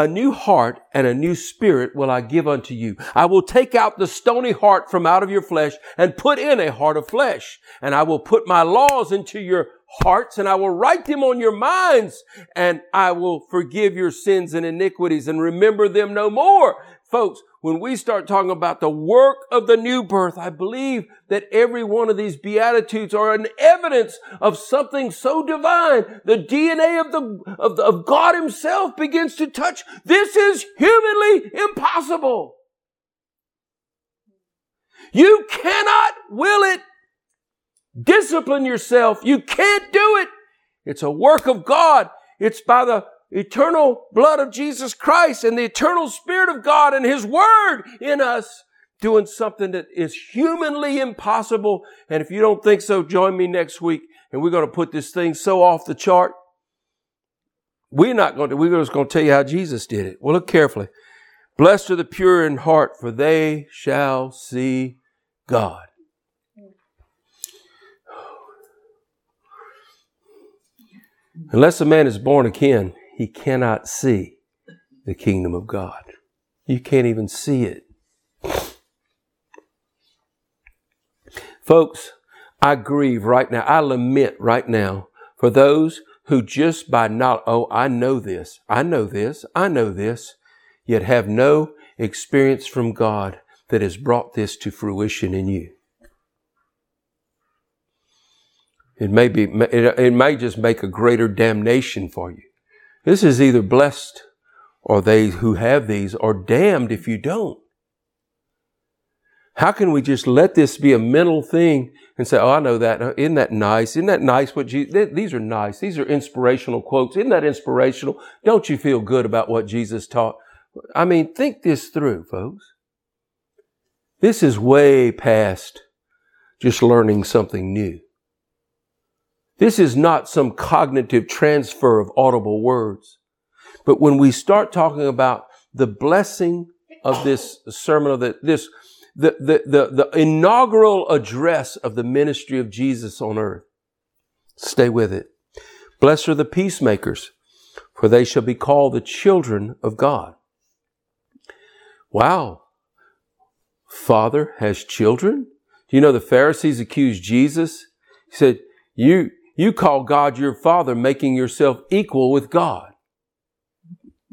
A new heart and a new spirit will I give unto you. I will take out the stony heart from out of your flesh and put in a heart of flesh. And I will put my laws into your hearts and I will write them on your minds. And I will forgive your sins and iniquities and remember them no more. Folks, when we start talking about the work of the new birth, I believe that every one of these Beatitudes are an evidence of something so divine. The D N A of the, of, the, of God himself begins to touch. This is humanly impossible. You cannot will it. Discipline yourself. You can't do it. It's a work of God. It's by the eternal blood of Jesus Christ and the eternal Spirit of God and His Word in us doing something that is humanly impossible. And if you don't think so, join me next week and we're going to put this thing so off the chart. We're not going to, we're just going to tell you how Jesus did it. Well, look carefully. Blessed are the pure in heart, for they shall see God. Unless a man is born again, he cannot see the kingdom of God. You can't even see it. Folks, I grieve right now. I lament right now for those who just by not, oh, I know this, I know this, I know this, yet have no experience from God that has brought this to fruition in you. It may be, it may just make a greater damnation for you. This is either blessed, or they who have these are damned if you don't. How can we just let this be a mental thing and say, oh, I know that. Isn't that nice? Isn't that nice? What Jesus, these are nice. These are inspirational quotes. Isn't that inspirational? Don't you feel good about what Jesus taught? I mean, think this through, folks. This is way past just learning something new. This is not some cognitive transfer of audible words. But when we start talking about the blessing of this sermon, of the, this, the, the, the, the inaugural address of the ministry of Jesus on earth, stay with it. Blessed are the peacemakers, for they shall be called the children of God. Wow. Father has children? You know, the Pharisees accused Jesus. He said, you, You call God your Father, making yourself equal with God.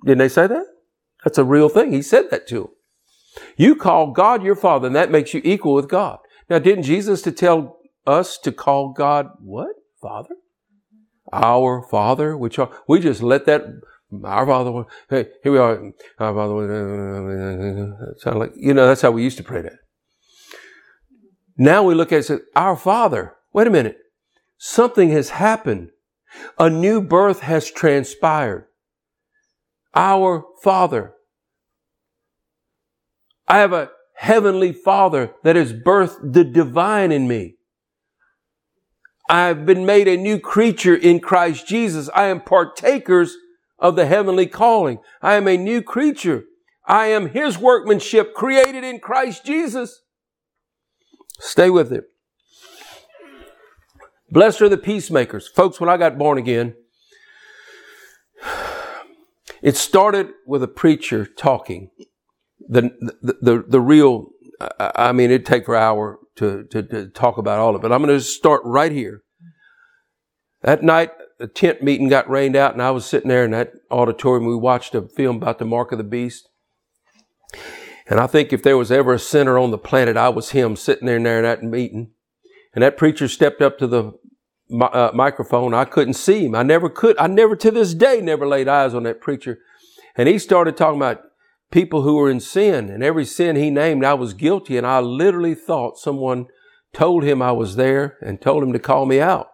Didn't they say that? That's a real thing. He said that to them. You call God your Father, and that makes you equal with God. Now, didn't Jesus to tell us to call God what? Father? Our Father, which are, we just let that, our Father, hey, here we are, our Father, sound like, you know, that's how we used to pray that. Now we look at it and say, our Father, wait a minute. Something has happened. A new birth has transpired. Our Father. I have a heavenly Father that has birthed the divine in me. I've been made a new creature in Christ Jesus. I am partakers of the heavenly calling. I am a new creature. I am His workmanship created in Christ Jesus. Stay with it. Blessed are the peacemakers. Folks, when I got born again, it started with a preacher talking. The, the, the, the real, I mean, it'd take an hour to, to, to talk about all of it. I'm going to start right here. That night, a tent meeting got rained out and I was sitting there in that auditorium. We watched a film about the Mark of the Beast. And I think if there was ever a sinner on the planet, I was him sitting there in there in that meeting. And that preacher stepped up to the uh, microphone. I couldn't see him. I never could. I never to this day never laid eyes on that preacher. And he started talking about people who were in sin. And every sin he named, I was guilty. And I literally thought someone told him I was there and told him to call me out.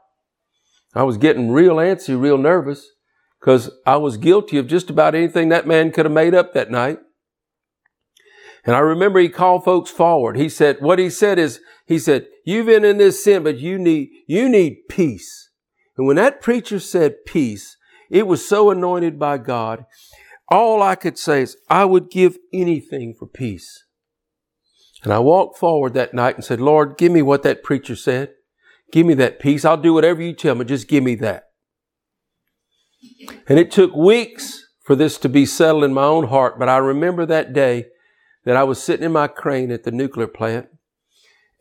I was getting real antsy, real nervous because I was guilty of just about anything that man could have made up that night. And I remember he called folks forward. He said, what he said is, he said, you've been in this sin, but you need, you need peace. And when that preacher said peace, it was so anointed by God. All I could say is I would give anything for peace. And I walked forward that night and said, Lord, give me what that preacher said. Give me that peace. I'll do whatever you tell me. Just give me that. And it took weeks for this to be settled in my own heart. But I remember that day that I was sitting in my crane at the nuclear plant,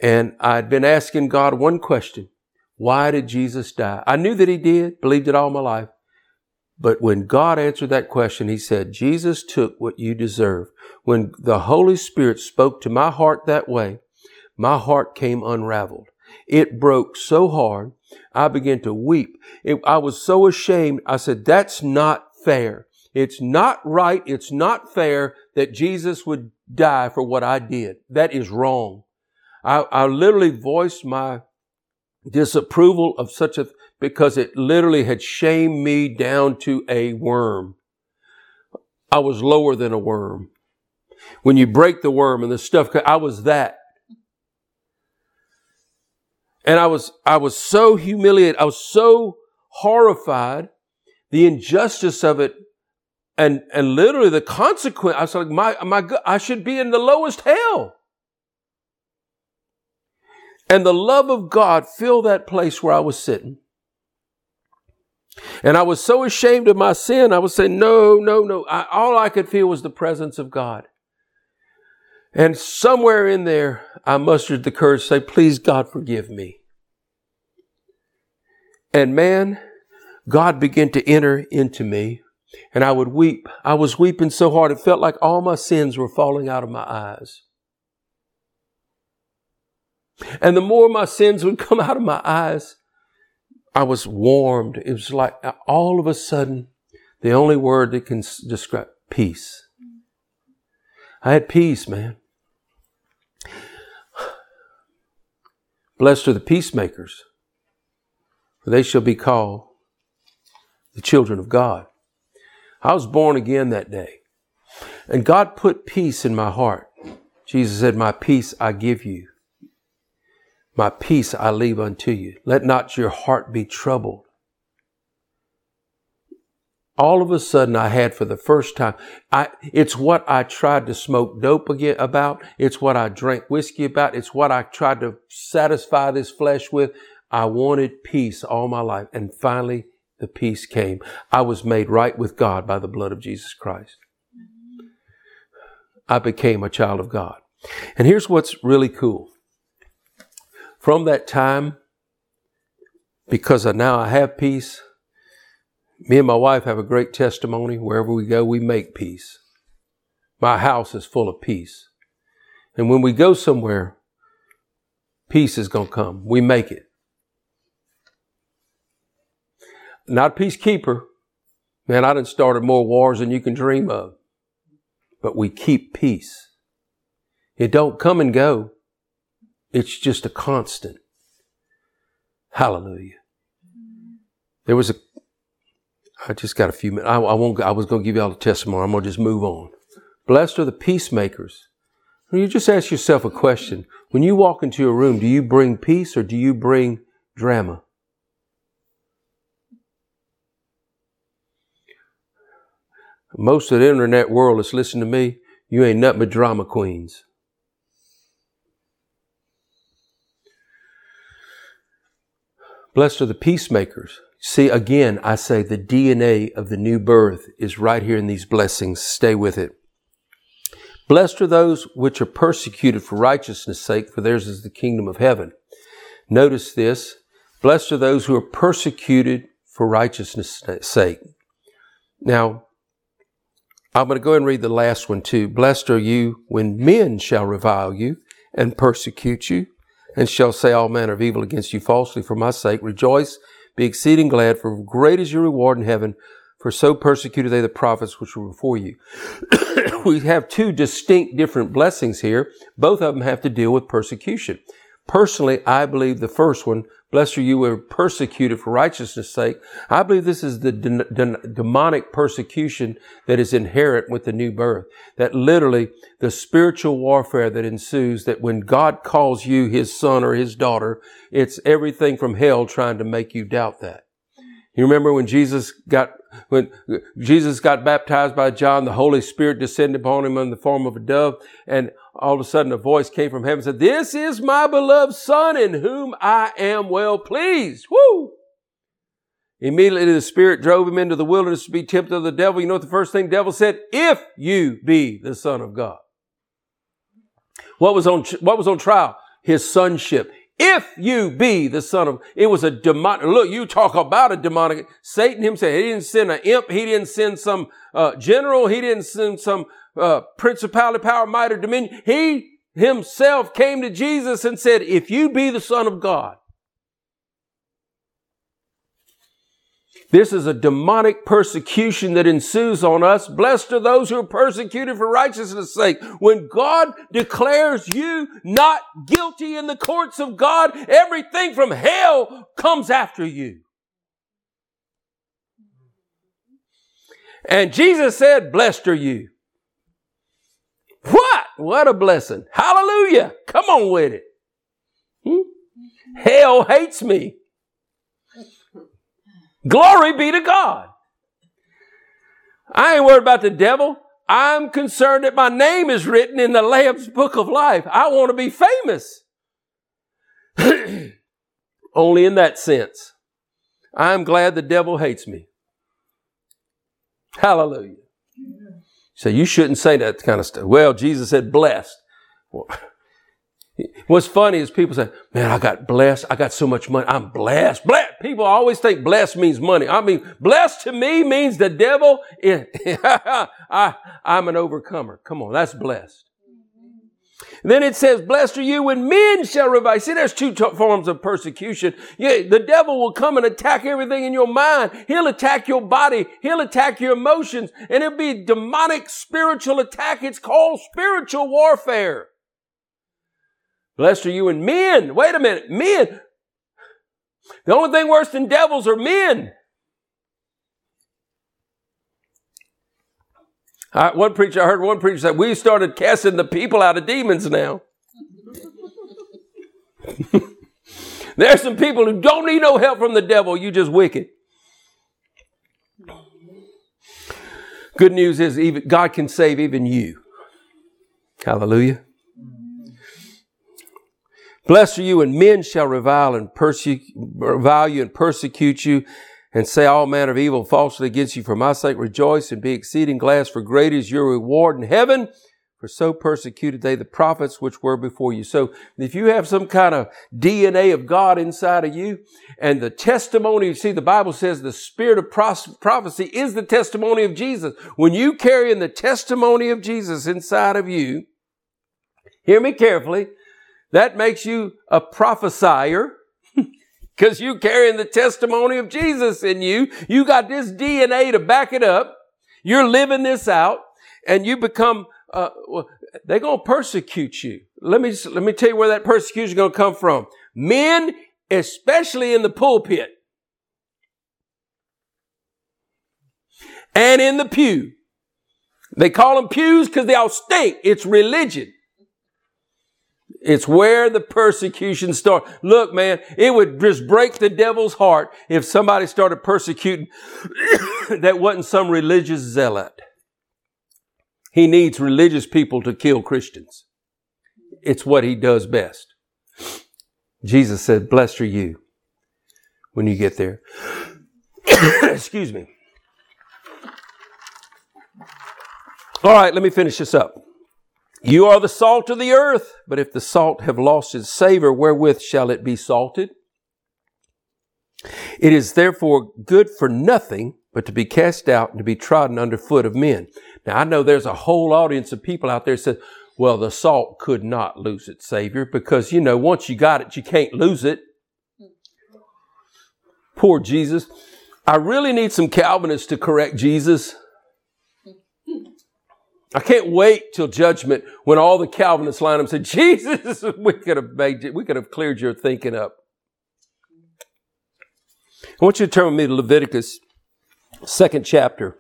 and I'd been asking God one question. Why did Jesus die? I knew that he did, believed it all my life. But when God answered that question, he said, Jesus took what you deserve. When the Holy Spirit spoke to my heart that way, my heart came unraveled. It broke so hard, I began to weep. It, I was so ashamed. I said, that's not fair. It's not right. It's not fair that Jesus would die for what I did. That is wrong. I, I literally voiced my disapproval of such a, because it literally had shamed me down to a worm. I was lower than a worm. When you break the worm and the stuff, I was that. And I was, I was so humiliated. I was so horrified, the injustice of it, and, and literally the consequence. I was like, my, my God, I should be in the lowest hell. And the love of God filled that place where I was sitting. And I was so ashamed of my sin. I was saying, no, no, no. I, all I could feel was the presence of God. And somewhere in there, I mustered the courage to say, please, God, forgive me. And man, God began to enter into me, and I would weep. I was weeping so hard, it felt like all my sins were falling out of my eyes. And the more my sins would come out of my eyes, I was warmed. It was like all of a sudden, the only word that can describe, peace. I had peace, man. Blessed are the peacemakers, for they shall be called the children of God. I was born again that day, and God put peace in my heart. Jesus said, my peace I give you. My peace I leave unto you. Let not your heart be troubled. All of a sudden, I had for the first time, I, it's what I tried to smoke dope again about. It's what I drank whiskey about. It's what I tried to satisfy this flesh with. I wanted peace all my life. And finally, the peace came. I was made right with God by the blood of Jesus Christ. I became a child of God. And here's what's really cool. From that time, because I, now I have peace, me and my wife have a great testimony. Wherever we go, we make peace. My house is full of peace. And when we go somewhere, peace is going to come. We make it. Not a peacekeeper. Man, I done started more wars than you can dream of. But we keep peace. It don't come and go. It's just a constant. Hallelujah. There was a I just got a few minutes. I, I won't. I was going to give you all the testimony. I'm going to just move on. Blessed are the peacemakers. You just ask yourself a question. When you walk into a room, do you bring peace or do you bring drama? Most of the internet world is listening to me. You ain't nothing but drama queens. Blessed are the peacemakers. See, again, I say the D N A of the new birth is right here in these blessings. Stay with it. Blessed are those which are persecuted for righteousness' sake, for theirs is the kingdom of heaven. Notice this. Blessed are those who are persecuted for righteousness' sake. Now, I'm going to go ahead and read the last one too. Blessed are you when men shall revile you and persecute you and shall say all manner of evil against you falsely for my sake. Rejoice. Be exceeding glad, for great is your reward in heaven, for so persecuted they the prophets which were before you. We have two distinct different blessings here. Both of them have to deal with persecution. Personally, I believe the first one, blessed are you who are persecuted for righteousness' sake. I believe this is the de- de- demonic persecution that is inherent with the new birth. That literally the spiritual warfare that ensues, that when God calls you his son or his daughter, it's everything from hell trying to make you doubt that. You remember when Jesus got, when Jesus got baptized by John, the Holy Spirit descended upon him in the form of a dove, and all of a sudden a voice came from heaven and said, this is my beloved son in whom I am well pleased. Woo! Immediately the Spirit drove him into the wilderness to be tempted of the devil. You know what the first thing the devil said? If you be the Son of God. What was on, what was on trial? His sonship. If you be the Son of, it was a demonic. Look, you talk about a demonic. Satan himself, he didn't send an imp. He didn't send some uh, general. He didn't send some uh, principality, power, might, or dominion. He himself came to Jesus and said, if you be the Son of God. This is a demonic persecution that ensues on us. Blessed are those who are persecuted for righteousness' sake. When God declares you not guilty in the courts of God, everything from hell comes after you. And Jesus said, blessed are you. What? What a blessing. Hallelujah. Come on with it. Hmm? Hell hates me. Glory be to God. I ain't worried about the devil. I'm concerned that my name is written in the Lamb's book of life. I want to be famous. Only in that sense. I'm glad the devil hates me. Hallelujah. So you shouldn't say that kind of stuff. Well, Jesus said blessed. Well, what's funny is people say, man, I got blessed. I got so much money. I'm blessed. Blessed. People always think blessed means money. I mean, blessed to me means the devil. I, I'm an overcomer. Come on, that's blessed. Then it says, blessed are you when men shall revile. See, there's two t- forms of persecution. Yeah, the devil will come and attack everything in your mind. He'll attack your body. He'll attack your emotions. And it'll be demonic spiritual attack. It's called spiritual warfare. Blessed are you and men. Wait a minute. Men. The only thing worse than devils are men. I, one preacher, I heard one preacher say, we started casting the people out of demons now. There's some people who don't need no help from the devil. You just wicked. Good news is even God can save even you. Hallelujah. Blessed are you when men shall revile and persecute, revile you and persecute you and say all manner of evil falsely against you for my sake. Rejoice and be exceeding glad, for great is your reward in heaven. For so persecuted they the prophets which were before you. So if you have some kind of D N A of God inside of you and the testimony, you see, the Bible says the spirit of prophecy is the testimony of Jesus. When you carry in the testimony of Jesus inside of you, hear me carefully, that makes you a prophesier because you carrying the testimony of Jesus in you. You got this D N A to back it up. You're living this out and you become, uh, well, they're going to persecute you. Let me, just, let me tell you where that persecution is going to come from. Men, especially in the pulpit and in the pew. They call them pews because they all stink. It's religion. It's where the persecution starts. Look, man, it would just break the devil's heart if somebody started persecuting that wasn't some religious zealot. He needs religious people to kill Christians. It's what he does best. Jesus said, blessed are you when you get there. Excuse me. All right, let me finish this up. You are the salt of the earth, but if the salt have lost its savor, wherewith shall it be salted? It is therefore good for nothing but to be cast out and to be trodden under foot of men. Now, I know there's a whole audience of people out there that says, well, the salt could not lose its savor because, you know, once you got it, you can't lose it. Poor Jesus. I really need some Calvinists to correct Jesus. I can't wait till judgment when all the Calvinists line up and say, Jesus, we could have made you, we could have cleared your thinking up. I want you to turn with me to Leviticus, second chapter.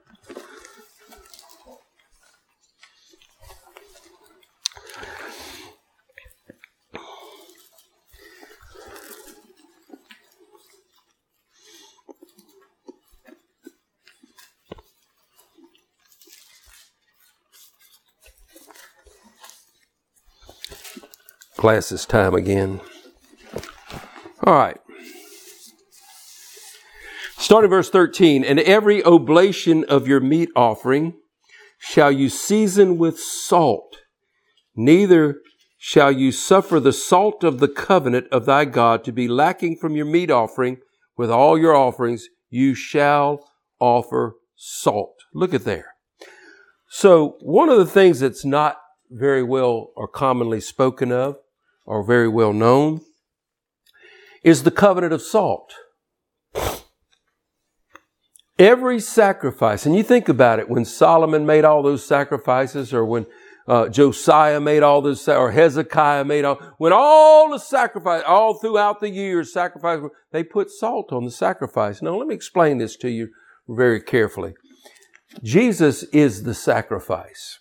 Classes time again. All right. Start in verse thirteen. And every oblation of your meat offering shall you season with salt. Neither shall you suffer the salt of the covenant of thy God to be lacking from your meat offering. With all your offerings, you shall offer salt. Look at there. So one of the things that's not very well or commonly spoken of or very well known is the covenant of salt. Every sacrifice, and you think about it, when Solomon made all those sacrifices, or when uh, Josiah made all those, or Hezekiah made all, when all the sacrifice, all throughout the years, sacrifice, they put salt on the sacrifice. Now, let me explain this to you very carefully. Jesus is the sacrifice.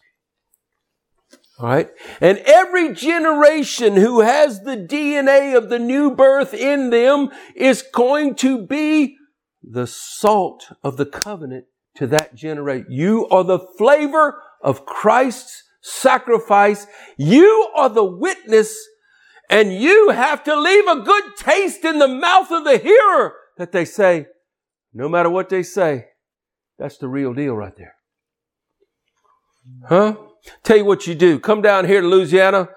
All right. And every generation who has the D N A of the new birth in them is going to be the salt of the covenant to that generation. You are the flavor of Christ's sacrifice. You are the witness, and you have to leave a good taste in the mouth of the hearer that they say, no matter what they say, that's the real deal right there. Huh? Tell you what you do. Come down here to Louisiana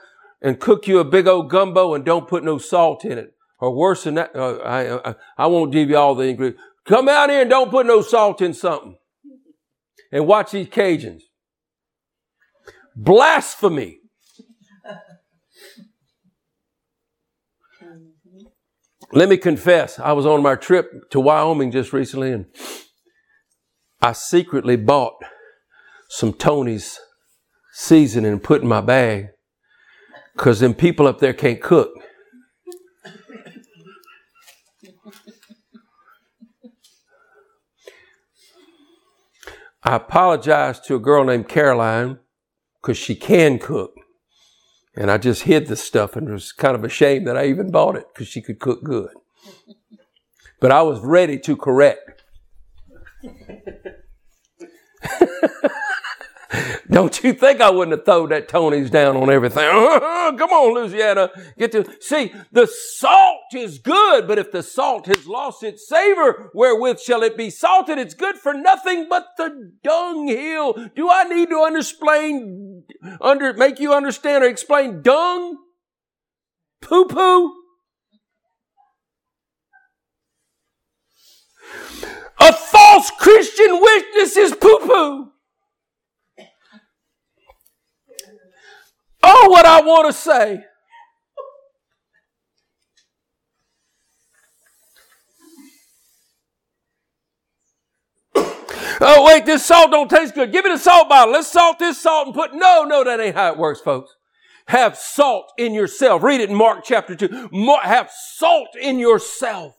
and cook you a big old gumbo and don't put no salt in it. Or worse than that, uh, I, I, I won't give you all the ingredients. Come out here and don't put no salt in something. And watch these Cajuns. Blasphemy. Let me confess, I was on my trip to Wyoming just recently, and I secretly bought some Tony's Seasoning and put in my bag, because them people up there can't cook. I apologized to a girl named Caroline because she can cook, and I just hid the stuff and was kind of ashamed that I even bought it because she could cook good. But I was ready to correct. Don't you think I wouldn't have thrown that Tony's down on everything? Come on, Louisiana. Get to see, the salt is good, but if the salt has lost its savor, wherewith shall it be salted? It's good for nothing but the dunghill. Do I need to undersplain, under, make you understand or explain dung? Poo-poo? A false Christian witness is poo-poo. Oh, what I want to say. Oh, wait, this salt don't taste good. Give me the salt bottle. Let's salt this salt and put... No, no, that ain't how it works, folks. Have salt in yourself. Read it in Mark chapter two. Mark, have salt in yourself.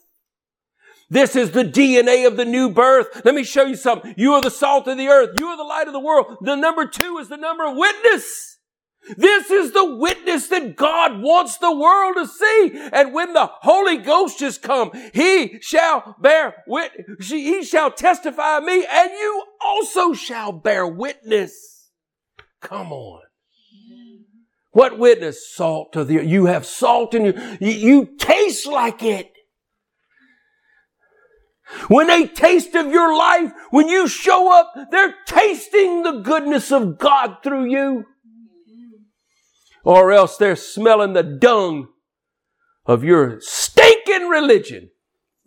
This is the D N A of the new birth. Let me show you something. You are the salt of the earth. You are the light of the world. The number two is the number of witness. This is the witness that God wants the world to see. And when the Holy Ghost has come, he shall bear witness. He shall testify of me, and you also shall bear witness. Come on. What witness? Salt of the earth. You have salt in your, you. You taste like it. When they taste of your life, when you show up, they're tasting the goodness of God through you. Or else they're smelling the dung of your stinking religion.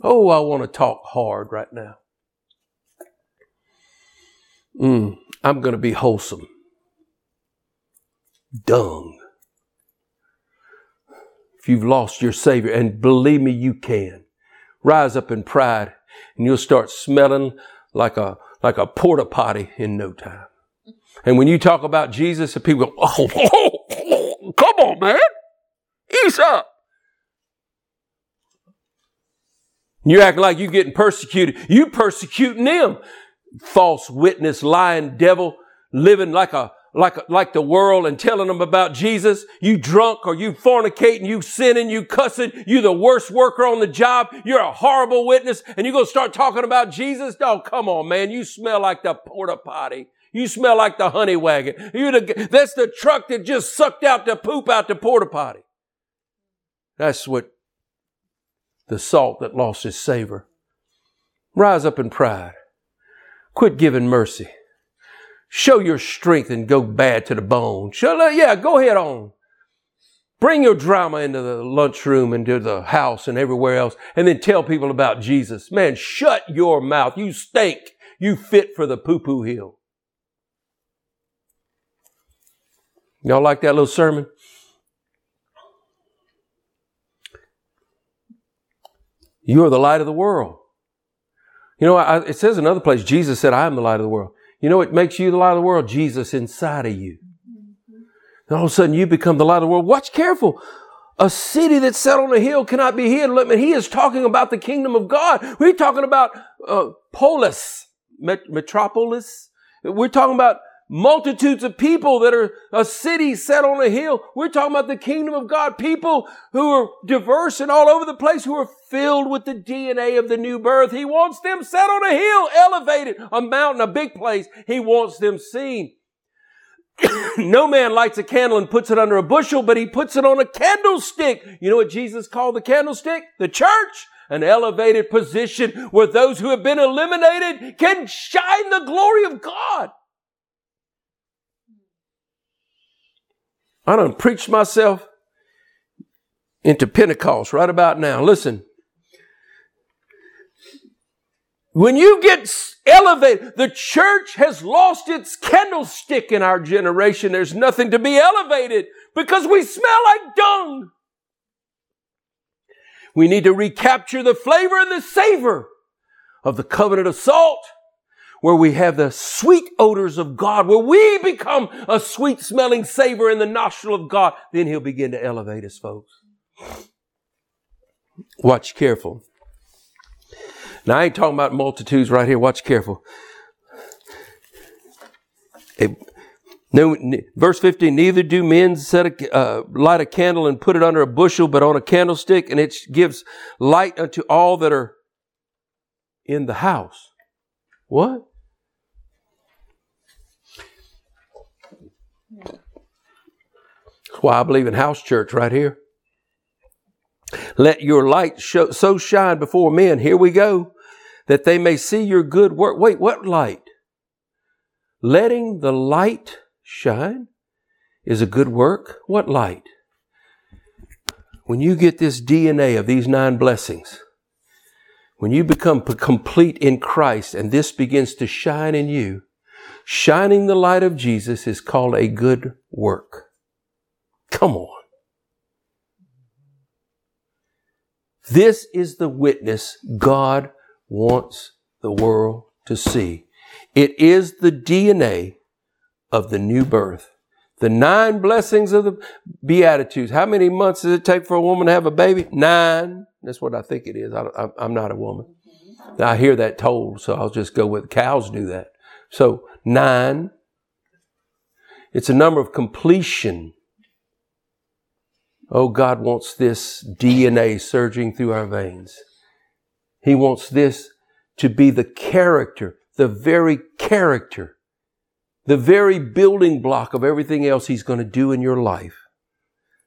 Oh, I want to talk hard right now. Mm, I'm going to be wholesome. Dung. If you've lost your Savior, and believe me, you can, rise up in pride, and you'll start smelling like a like a porta potty in no time. And when you talk about Jesus, the people go, oh, oh. Come on, man. Ease up. You're acting like you're getting persecuted. You persecuting them. False witness, lying devil, living like a like a, like the world and telling them about Jesus. You drunk, or you fornicating, you sinning, you cussing. You the worst worker on the job. You're a horrible witness, and you're going to start talking about Jesus? No, come on, man. You smell like the porta potty. You smell like the honey wagon. You the, that's the truck that just sucked out the poop out the porta potty. That's what the salt that lost its savor. Rise up in pride. Quit giving mercy. Show your strength and go bad to the bone. Show, yeah, go ahead on. Bring your drama into the lunchroom and to the house and everywhere else, and then tell people about Jesus. Man, shut your mouth. You stink. You fit for the poo-poo hill. Y'all like that little sermon? You are the light of the world. You know, I, it says in another place, Jesus said, I am the light of the world. You know what makes you the light of the world? Jesus inside of you. And all of a sudden you become the light of the world. Watch careful. A city that's set on a hill cannot be hid. He is talking about the kingdom of God. We're talking about uh, polis, met- metropolis. We're talking about multitudes of people that are a city set on a hill. We're talking about the kingdom of God. People who are diverse and all over the place, who are filled with the D N A of the new birth. He wants them set on a hill, elevated, a mountain, a big place. He wants them seen. No man lights a candle and puts it under a bushel, but he puts it on a candlestick. You know what Jesus called the candlestick? The church. An elevated position where those who have been eliminated can shine the glory of God. I done preached myself into Pentecost right about now. Listen. When you get elevated, the church has lost its candlestick in our generation. There's nothing to be elevated because we smell like dung. We need to recapture the flavor and the savor of the covenant of salt, where we have the sweet odors of God, where we become a sweet-smelling savor in the nostril of God. Then He'll begin to elevate us, folks. Watch careful. Now, I ain't talking about multitudes right here. Watch careful. It, no, verse fifteen, neither do men set a, uh, light a candle and put it under a bushel, but on a candlestick, and it gives light unto all that are in the house. What? That's why I believe in house church right here. Let your light show, so shine before men. Here we go. That they may see your good work. Wait, what light? Letting the light shine is a good work. What light? When you get this D N A of these nine blessings, when you become complete in Christ and this begins to shine in you, shining the light of Jesus is called a good work. Come on. This is the witness God wants the world to see. It is the D N A of the new birth. The nine blessings of the Beatitudes. How many months does it take for a woman to have a baby? Nine. That's what I think it is. I, I, I'm not a woman. I hear that told, so I'll just go with cows do that. So nine. It's a number of completion. Oh, God wants this D N A surging through our veins. He wants this to be the character, the very character, the very building block of everything else He's going to do in your life.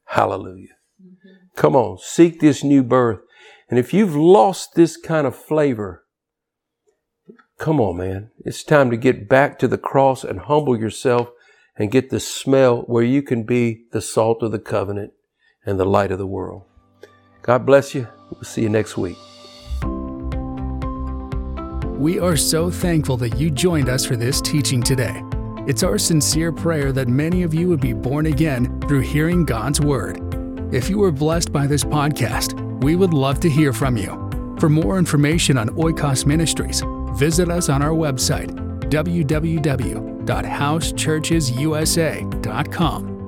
Hallelujah. Mm-hmm. Come on, seek this new birth. And if you've lost this kind of flavor, come on, man. It's time to get back to the cross and humble yourself and get the smell where you can be the salt of the covenant and the light of the world. God bless you. We'll see you next week. We are so thankful that you joined us for this teaching today. It's our sincere prayer that many of you would be born again through hearing God's Word. If you were blessed by this podcast, we would love to hear from you. For more information on Oikos Ministries, visit us on our website, w w w dot house churches u s a dot com.